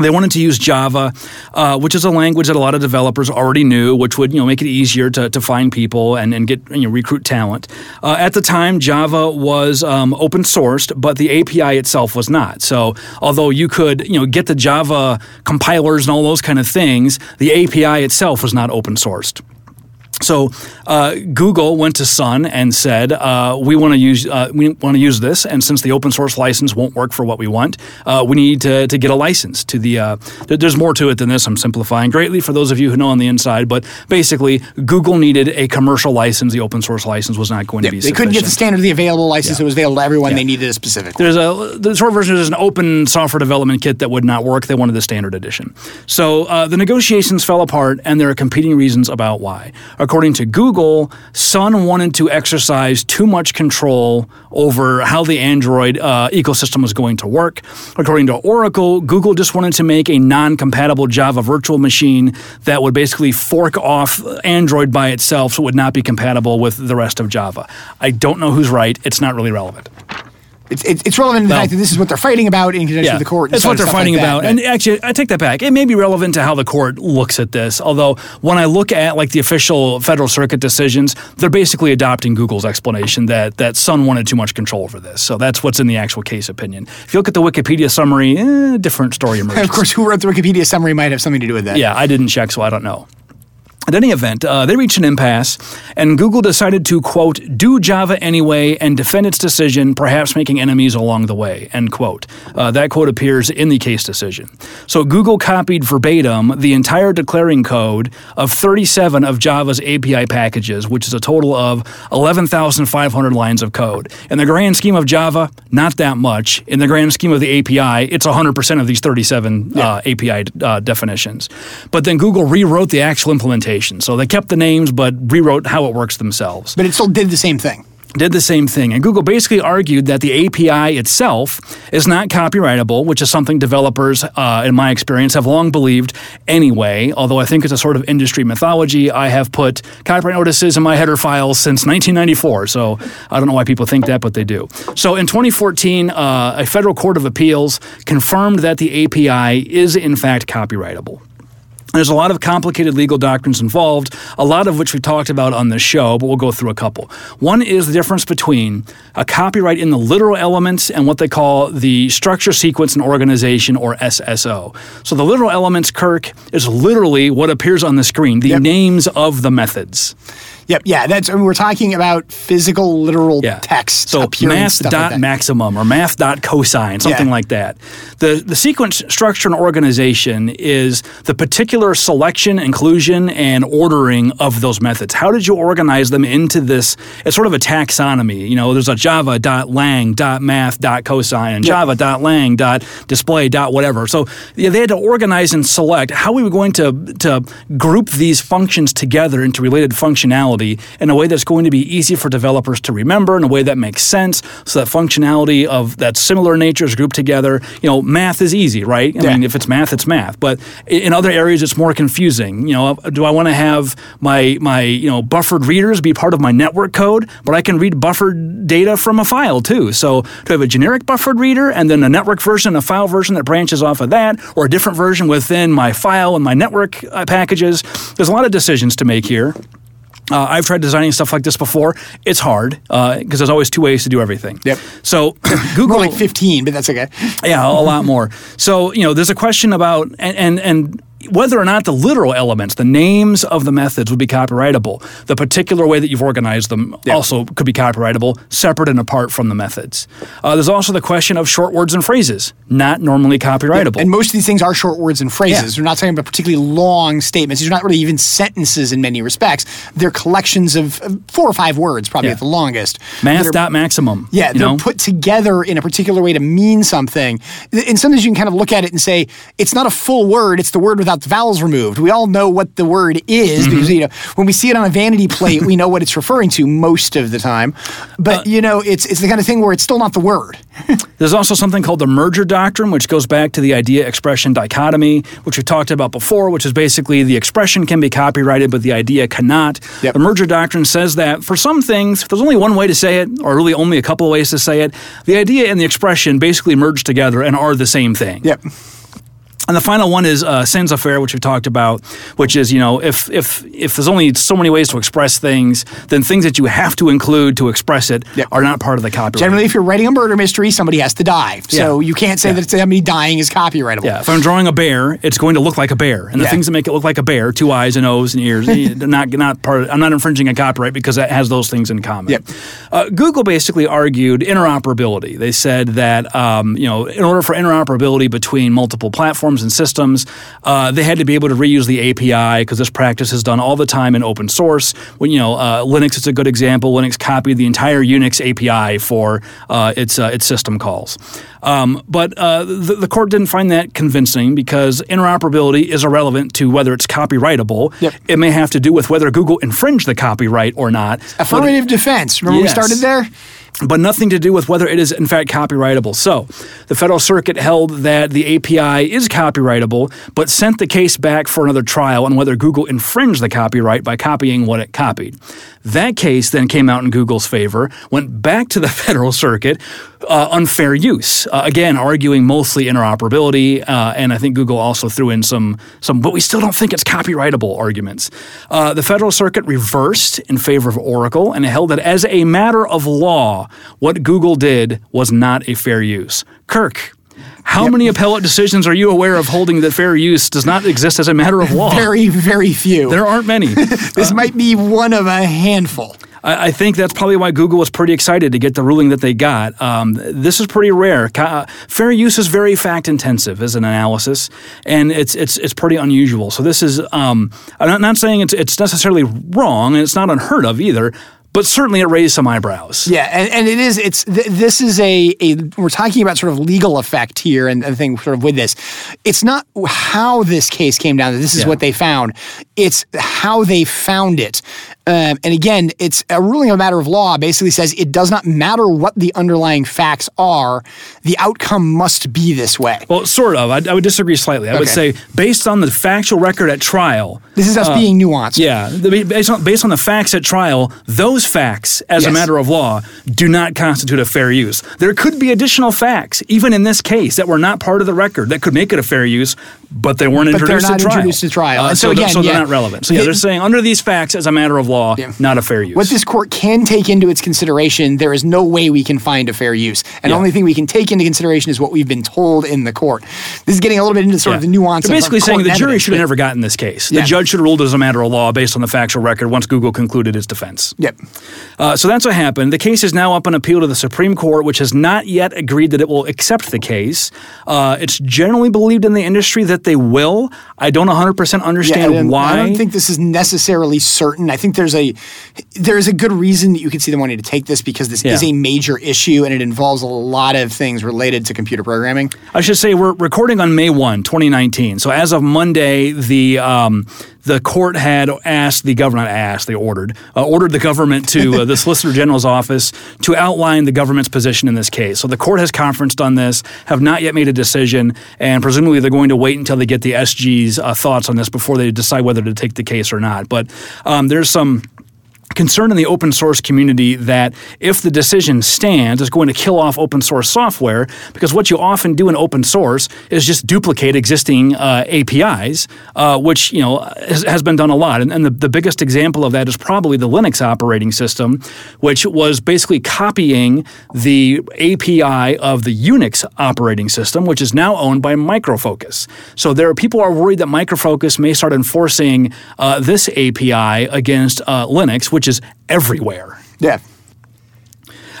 they wanted to use Java, uh, which is a language that a lot of developers already knew, which would you know make it easier to, to find people and, and get you know, recruit talent. Uh, at the time, Java was um, open sourced, but the A P I itself was not. So although you could you know get the Java compilers and all those kind of things, the A P I itself was not open sourced. So uh, Google went to Sun and said, uh, "We want to use uh, we want to use this, and since the open source license won't work for what we want, uh, we need to, to get a license to the." Uh, th- there's more to it than this. I'm simplifying greatly for those of you who know on the inside, but basically, Google needed a commercial license. The open source license was not going yeah, to be. They sufficient. Couldn't get the standardly available license. Yeah. It was available to everyone. Yeah. They needed a specific. There's a the short version is an open software development kit that would not work. They wanted the standard edition. So uh, the negotiations fell apart, and there are competing reasons about why. According to Google, Sun wanted to exercise too much control over how the Android uh, ecosystem was going to work. According to Oracle, Google just wanted to make a non-compatible Java virtual machine that would basically fork off Android by itself so it would not be compatible with the rest of Java. I don't know who's right. It's not really relevant. It's it's relevant to the well, fact that this is what they're fighting about in conjunction yeah, with the court. It's what they're fighting like about. That, and actually, I take that back. It may be relevant to how the court looks at this, although when I look at like the official Federal Circuit decisions, they're basically adopting Google's explanation that, that Sun wanted too much control over this. So that's what's in the actual case opinion. If you look at the Wikipedia summary, eh, different story emerges. Of course, who wrote the Wikipedia summary might have something to do with that. Yeah, I didn't check, so I don't know. At any event, uh, they reached an impasse, and Google decided to, quote, do Java anyway and defend its decision, perhaps making enemies along the way, end quote. Uh, that quote appears in the case decision. So Google copied verbatim the entire declaring code of thirty-seven of Java's A P I packages, which is a total of eleven thousand five hundred lines of code. In the grand scheme of Java, not that much. In the grand scheme of the A P I, it's one hundred percent of these thirty-seven yeah. uh, A P I uh, definitions. But then Google rewrote the actual implementation. So they kept the names, but rewrote how it works themselves. But it still did the same thing. did the same thing, and Google basically argued that the A P I itself is not copyrightable, which is something developers, uh, in my experience, have long believed anyway, although I think it's a sort of industry mythology. I have put copyright notices in my header files since nineteen ninety-four, so I don't know why people think that, but they do. So in twenty fourteen, uh, a federal court of appeals confirmed that the A P I is in fact copyrightable. There's a lot of complicated legal doctrines involved, a lot of which we talked about on this show, but we'll go through a couple. One is the difference between a copyright in the literal elements and what they call the structure, sequence, and organization, or S S O. So the literal elements, Kirk, is literally what appears on the screen, the yep. names of the methods. Yep, yeah, that's, I mean, we're talking about physical, literal yeah. text. So math dot like maximum or math dot cosine, something yeah. like that. The the sequence, structure, and organization is the particular selection, inclusion, and ordering of those methods. How did you organize them into this? It's sort of a taxonomy. You know, there's a Java dot lang dot math dot cosine and yep. Java dot lang dot display dot whatever. So yeah, they had to organize and select how we were going to to group these functions together into related functionality in a way that's going to be easy for developers to remember, in a way that makes sense, so that functionality of that similar nature is grouped together. You know, math is easy, right? I yeah. mean, if it's math, it's math. But in other areas, it's more confusing. You know, do I want to have my, my you know, buffered readers be part of my network code? But I can read buffered data from a file, too. So do I have a generic buffered reader and then a network version, a file version that branches off of that, or a different version within my file and my network uh, packages? There's a lot of decisions to make here. Uh, I've tried designing stuff like this before. It's hard because uh, there's always two ways to do everything. Yep. So Google... More like fifteen, but that's okay. yeah, a lot more. So, you know, there's a question about... and and, and whether or not the literal elements, the names of the methods, would be copyrightable. The particular way that you've organized them yeah. also could be copyrightable, separate and apart from the methods. Uh, there's also the question of short words and phrases, not normally copyrightable. Yeah. And most of these things are short words and phrases. Yeah. We're not talking about particularly long statements. These are not really even sentences in many respects. They're collections of four or five words, probably yeah. at the longest. Math dot maximum. Yeah, they're know? put together in a particular way to mean something. And sometimes you can kind of look at it and say, it's not a full word, it's the word with without the vowels removed. We all know what the word is mm-hmm. because, you know, when we see it on a vanity plate, we know what it's referring to most of the time. But, uh, you know, it's it's the kind of thing where it's still not the word. There's also something called the merger doctrine, which goes back to the idea-expression dichotomy, which we've talked about before, which is basically the expression can be copyrighted, but the idea cannot. Yep. The merger doctrine says that for some things, if there's only one way to say it, or really only a couple of ways to say it, the idea and the expression basically merge together and are the same thing. Yep. And the final one is uh, sans affaire, which we talked about, which is, you know, if if if there's only so many ways to express things, then things that you have to include to express it yep. are not part of the copyright. Generally, if you're writing a murder mystery, somebody has to die. So yeah. you can't say yeah. that somebody dying is copyrightable. Yeah. If I'm drawing a bear, it's going to look like a bear. And the yeah. things that make it look like a bear, two eyes and O's and ears, not not part of, I'm not infringing a copyright because that has those things in common. Yep. Uh, Google basically argued interoperability. They said that, um, you know, in order for interoperability between multiple platforms and systems, uh, they had to be able to reuse the A P I because this practice is done all the time in open source. When you know uh, Linux is a good example. Linux copied the entire Unix A P I for uh, its uh, its system calls. Um, but uh, the, the court didn't find that convincing because interoperability is irrelevant to whether it's copyrightable. Yep. It may have to do with whether Google infringed the copyright or not. Affirmative but, defense. Remember yes. we started there? But nothing to do with whether it is, in fact, copyrightable. So the Federal Circuit held that the A P I is copyrightable, but sent the case back for another trial on whether Google infringed the copyright by copying what it copied. That case then came out in Google's favor, went back to the Federal Circuit, uh, unfair use. Uh, again, arguing mostly interoperability, uh, and I think Google also threw in some, some but we still don't think it's copyrightable arguments. Uh, the Federal Circuit reversed in favor of Oracle, and it held that as a matter of law, what Google did was not a fair use. Kirk, how yep. many appellate decisions are you aware of holding that fair use does not exist as a matter of law? Very, very few. There aren't many. This uh, might be one of a handful. I think that's probably why Google was pretty excited to get the ruling that they got. Um, this is pretty rare. Fair use is very fact-intensive as an analysis, and it's it's it's pretty unusual. So this is um, – I'm not saying it's it's necessarily wrong, and it's not unheard of either, but certainly it raised some eyebrows. Yeah, and, and it is, it's, th- this is a, a, we're talking about sort of legal effect here and the thing sort of with this. It's not how this case came down, that this is yeah. what they found. It's how they found it. Um, and again, it's a ruling of a matter of law basically says it does not matter what the underlying facts are, the outcome must be this way. Well, sort of. I, I would disagree slightly. I okay. would say based on the factual record at trial. This is us uh, being nuanced. Yeah. Based on, based on the facts at trial, those facts, as yes. a matter of law, do not constitute a fair use. There could be additional facts, even in this case, that were not part of the record that could make it a fair use, but they weren't but introduced, they're not to trial. introduced to trial. Uh, and so so, again, so they're yeah. not relevant. So yeah, they're saying under these facts, as a matter of law, Yeah. not a fair use. What this court can take into its consideration, there is no way we can find a fair use. And yeah. the only thing we can take into consideration is what we've been told in the court. This is getting a little bit into sort yeah. of the nuance You're of basically saying the jury should have never gotten this case. Yeah. The judge should have ruled as a matter of law based on the factual record once Google concluded its defense. Yep. Uh, so that's what happened. The case is now up on appeal to the Supreme Court, which has not yet agreed that it will accept the case. Uh, it's generally believed in the industry that they will. I don't one hundred percent understand yeah, I why. I don't think this is necessarily certain. I think there's a there is a good reason that you could see them wanting to take this because this yeah. is a major issue and it involves a lot of things related to computer programming. I should say we're recording on May first, twenty nineteen. So as of Monday, the um, the court had asked the government, asked, they ordered, uh, ordered the government to, uh, the Solicitor General's office to outline the government's position in this case. So the court has conferenced on this, have not yet made a decision, and presumably they're going to wait until they get the S G's uh, thoughts on this before they decide whether to take the case or not. But um, there's some concern in the open source community that if the decision stands, it's going to kill off open source software because what you often do in open source is just duplicate existing uh, A P Is, uh, which you know has, has been done a lot. And, and the, the biggest example of that is probably the Linux operating system, which was basically copying the A P I of the Unix operating system, which is now owned by Micro Focus. So there are people who are worried that Micro Focus may start enforcing uh, this A P I against uh, Linux, which is everywhere. Yeah.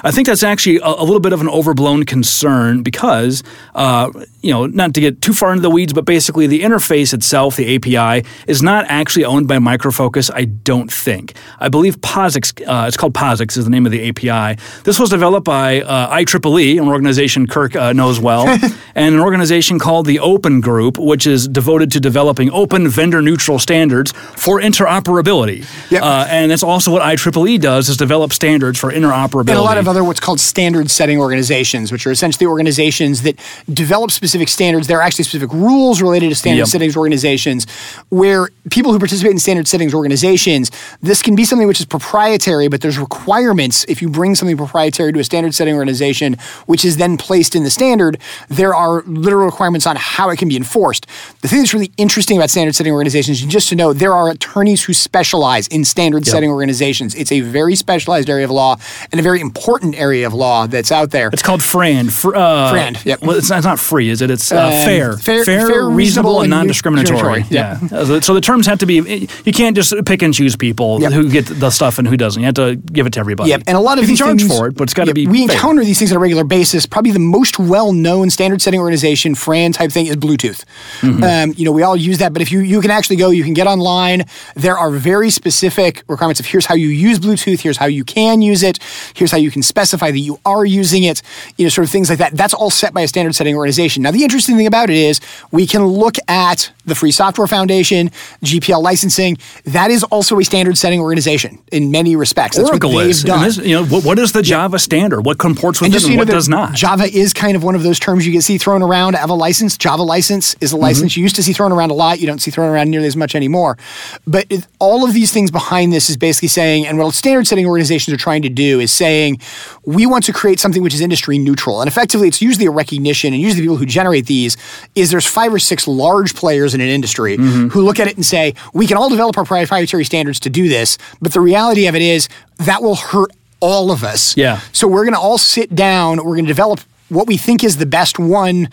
I think that's actually a, a little bit of an overblown concern because, uh, you know, not to get too far into the weeds, but basically the interface itself, the A P I, is not actually owned by Micro Focus, I don't think. I believe POSIX, uh, it's called POSIX is the name of the A P I. This was developed by uh, I triple E, an organization Kirk uh, knows well, and an organization called the Open Group, which is devoted to developing open vendor-neutral standards for interoperability. Yep. Uh, and that's also what I triple E does, is develop standards for interoperability. And a lot of other what's called standard-setting organizations, which are essentially organizations that develop specific standards. There are actually specific rules related to standard-settings yep. organizations where people who participate in standard-settings organizations, this can be something which is proprietary, but there's requirements. If you bring something proprietary to a standard-setting organization, which is then placed in the standard, there are literal requirements on how it can be enforced. The thing that's really interesting about standard-setting organizations, just to know, there are attorneys who specialize in standard-setting yep. organizations. It's a very specialized area of law and a very important area of law that's out there. It's called FRAND. Fr- uh, FRAND, yeah. Well, it's not, it's not free, is it? It's uh, um, fair. fair. Fair, reasonable, reasonable and non-discriminatory. Yeah. yeah. So the terms have to be, you can't just pick and choose people yep. who get the stuff and who doesn't. You have to give it to everybody. Yep. And a lot of you these charge things, for it, but it's got to yep. be We fair. encounter these things on a regular basis. Probably the most well-known standard-setting organization, FRAND type thing, is Bluetooth. Mm-hmm. Um, you know, we all use that, but if you, you can actually go, you can get online. There are very specific requirements of here's how you use Bluetooth, here's how you can use it, here's how you can specify that you are using it, you know, sort of things like that. That's all set by a standard setting organization. Now, the interesting thing about it is we can look at the Free Software Foundation, G P L licensing. That is also a standard setting organization in many respects. That's Oracle what they've is. Done. This, you know, what, what is the Java yeah. standard? What comports with it and, and you know, what does not? Java is kind of one of those terms you get see thrown around. I have a license. Java license is a license mm-hmm. you used to see thrown around a lot. You don't see thrown around nearly as much anymore. But it, all of these things behind this is basically saying, and what standard setting organizations are trying to do is saying, we want to create something which is industry neutral. And effectively, it's usually a recognition, and usually the people who generate these is there's five or six large players in an industry mm-hmm. who look at it and say, we can all develop our proprietary standards to do this, but the reality of it is that will hurt all of us. Yeah. So we're going to all sit down, we're going to develop what we think is the best one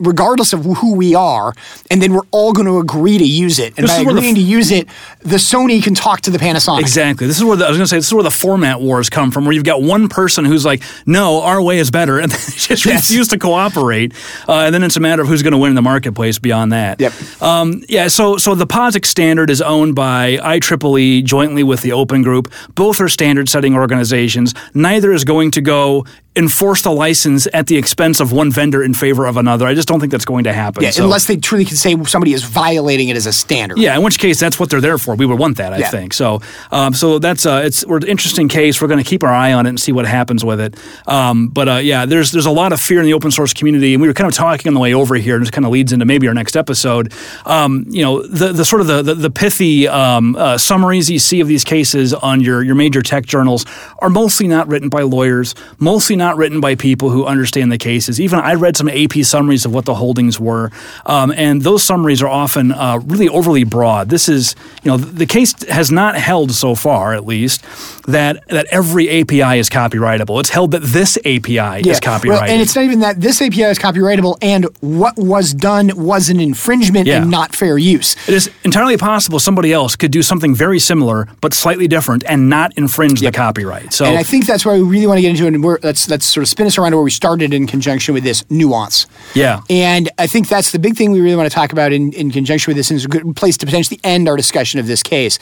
regardless of who we are, and then we're all going to agree to use it. And this by agreeing f- to use it, the Sony can talk to the Panasonic. Exactly. This is where the, I was going to say, this is where the format wars come from, where you've got one person who's like, no, our way is better, and they just yes. refuse to cooperate. Uh, and then it's a matter of who's going to win in the marketplace beyond that. Yep. Um, yeah, so so the POSIX standard is owned by I triple E jointly with the Open Group. Both are standard-setting organizations. Neither is going to go enforce the license at the expense of one vendor in favor of another. I just don't don't think that's going to happen. Yeah, so. Unless they truly can say somebody is violating it as a standard. Yeah, in which case that's what they're there for. We would want that, I yeah. think. So, um, so that's uh, it's we're an interesting case. We're going to keep our eye on it and see what happens with it. Um, but uh, yeah, there's there's a lot of fear in the open source community, and we were kind of talking on the way over here, and it kind of leads into maybe our next episode. Um, you know, the the sort of the the, the pithy um, uh, summaries you see of these cases on your your major tech journals are mostly not written by lawyers, mostly not written by people who understand the cases. Even I read some A P summaries of what the holdings were, um, and those summaries are often uh, really overly broad. This is, you know, the case has not held so far, at least, that that every A P I is copyrightable. It's held that this A P I yeah. is copyrighted. Well, and it's not even that this A P I is copyrightable and what was done was an infringement yeah. and not fair use. It is entirely possible somebody else could do something very similar but slightly different and not infringe yep. the copyright. So, and I think that's why we really want to get into it, and we're, let's, let's sort of spin us around to where we started in conjunction with this nuance. Yeah. And I think that's the big thing we really want to talk about in, in conjunction with this, and it's a good place to potentially end our discussion of this case.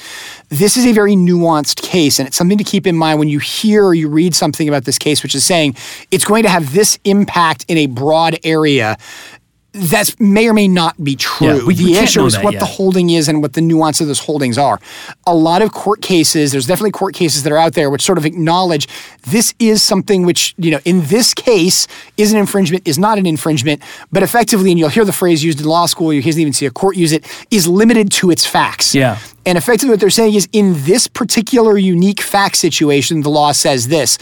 This is a very nuanced case, and it's something to keep in mind when you hear or you read something about this case, which is saying it's going to have this impact in a broad area. That may or may not be true. Yeah, we, the we issue is what yet. the holding is and what the nuance of those holdings are. A lot of court cases, there's definitely court cases that are out there which sort of acknowledge this is something which, you know, in this case is an infringement, is not an infringement, but effectively, and you'll hear the phrase used in law school, you can't even see a court use it, is limited to its facts. Yeah. And effectively what they're saying is in this particular unique fact situation, the law says this.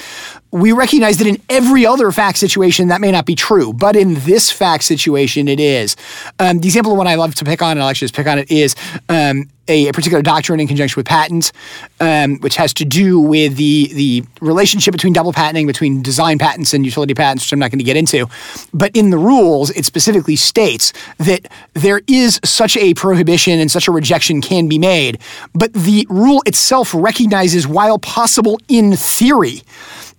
We recognize that in every other fact situation, that may not be true, but in this fact situation, it is. Um, the example of one I love to pick on, and I'll actually just pick on it, is um, a, a particular doctrine in conjunction with patents, um, which has to do with the, the relationship between double patenting, between design patents and utility patents, which I'm not going to get into. But in the rules, it specifically states that there is such a prohibition and such a rejection can be made, but the rule itself recognizes, while possible in theory,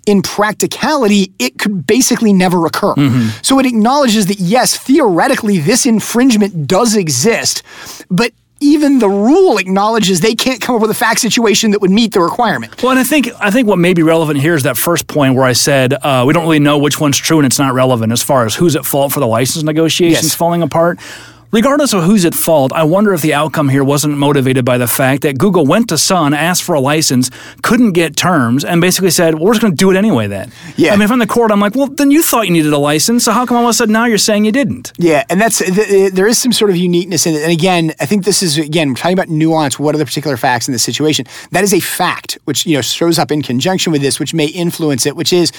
in practicality, it could basically never occur. Mm-hmm. So it acknowledges that, yes, theoretically, this infringement does exist, but even the rule acknowledges they can't come up with a fact situation that would meet the requirement. Well, and I think I think what may be relevant here is that first point where I said uh, we don't really know which one's true and it's not relevant as far as who's at fault for the license negotiations yes. falling apart. Regardless of who's at fault, I wonder if the outcome here wasn't motivated by the fact that Google went to Sun, asked for a license, couldn't get terms, and basically said, well, we're just going to do it anyway then. Yeah. I mean, if I'm the court, I'm like, well, then you thought you needed a license, so how come all of a sudden now you're saying you didn't? Yeah, and that's th- there is some sort of uniqueness in it. And again, I think this is, again, we're talking about nuance. What are the particular facts in this situation? That is a fact, which, you know, shows up in conjunction with this, which may influence it, which is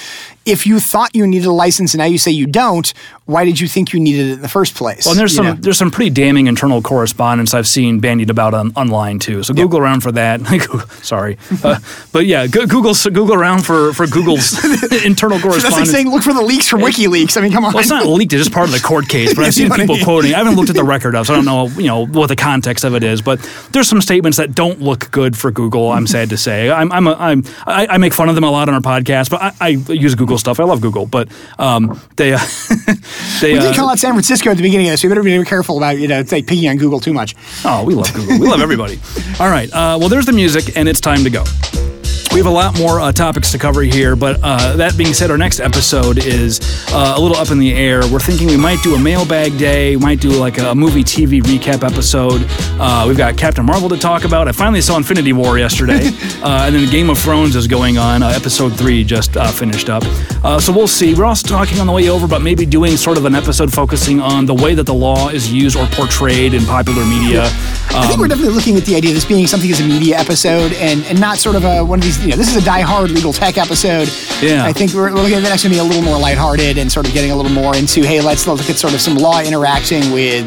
if you thought you needed a license and now you say you don't, why did you think you needed it in the first place? Well, and there's some, you know? there's some pretty damning internal correspondence I've seen bandied about on, online too. So Google yep. around for that. Sorry, uh, but yeah, Google Google around for, for Google's internal correspondence. That's like saying look for the leaks from WikiLeaks. I mean, come on. Well, it's not leaked; it's just part of the court case. But I've seen people I mean? quoting. I haven't looked at the record of, so I don't know you know what the context of it is. But there's some statements that don't look good for Google. I'm sad to say. I'm I'm, a, I'm I, I make fun of them a lot on our podcast, but I, I use Google stuff. I love Google, but um, they. Uh, They, we did uh, call out San Francisco at the beginning of this. We better be careful about, you know, like picking on Google too much. Oh, we love Google. We love everybody. All right. Uh, well, there's the music, and it's time to go. We have a lot more uh, topics to cover here, but uh, that being said, our next episode is uh, a little up in the air. We're thinking we might do a mailbag day, we might do like a movie T V recap episode. Uh, we've got Captain Marvel to talk about. I finally saw Infinity War yesterday, uh, and then Game of Thrones is going on. Uh, episode three just uh, finished up. Uh, so we'll see. We're also talking on the way over, but maybe doing sort of an episode focusing on the way that the law is used or portrayed in popular media. Um, I think we're definitely looking at the idea of this being something as a media episode and, and not sort of a, one of these. You know, this is a die-hard legal tech episode. Yeah. I think we're looking at that's going to be a little more lighthearted and sort of getting a little more into, hey, let's look at sort of some law interacting with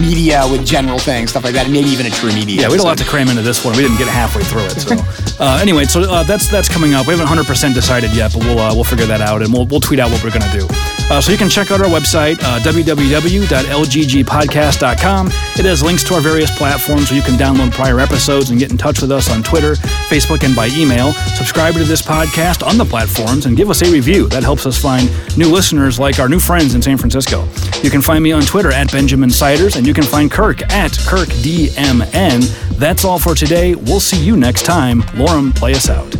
media, with general things, stuff like that, and maybe even a true media. Yeah, we had a lot to cram into this one. We didn't get halfway through it. So uh, anyway, so uh, that's that's coming up. We haven't one hundred percent decided yet, but we'll uh, we'll figure that out, and we'll we'll tweet out what we're going to do. Uh, so you can check out our website, uh, w w w dot l g g podcast dot com. It has links to our various platforms where you can download prior episodes and get in touch with us on Twitter, Facebook, and by email. Subscribe to this podcast on the platforms and give us a review. That helps us find new listeners like our new friends in San Francisco. You can find me on Twitter at Benjamin Siders, and you can find Kirk at Kirk D M N. That's all for today. We'll see you next time. Lorem, play us out.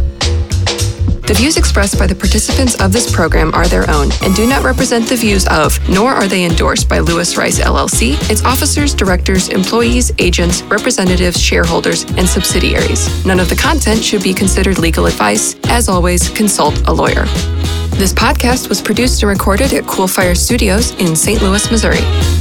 The views expressed by the participants of this program are their own and do not represent the views of, nor are they endorsed by Lewis Rice L L C, its officers, directors, employees, agents, representatives, shareholders, and subsidiaries. None of the content should be considered legal advice. As always, consult a lawyer. This podcast was produced and recorded at Cool Fire Studios in Saint Louis, Missouri.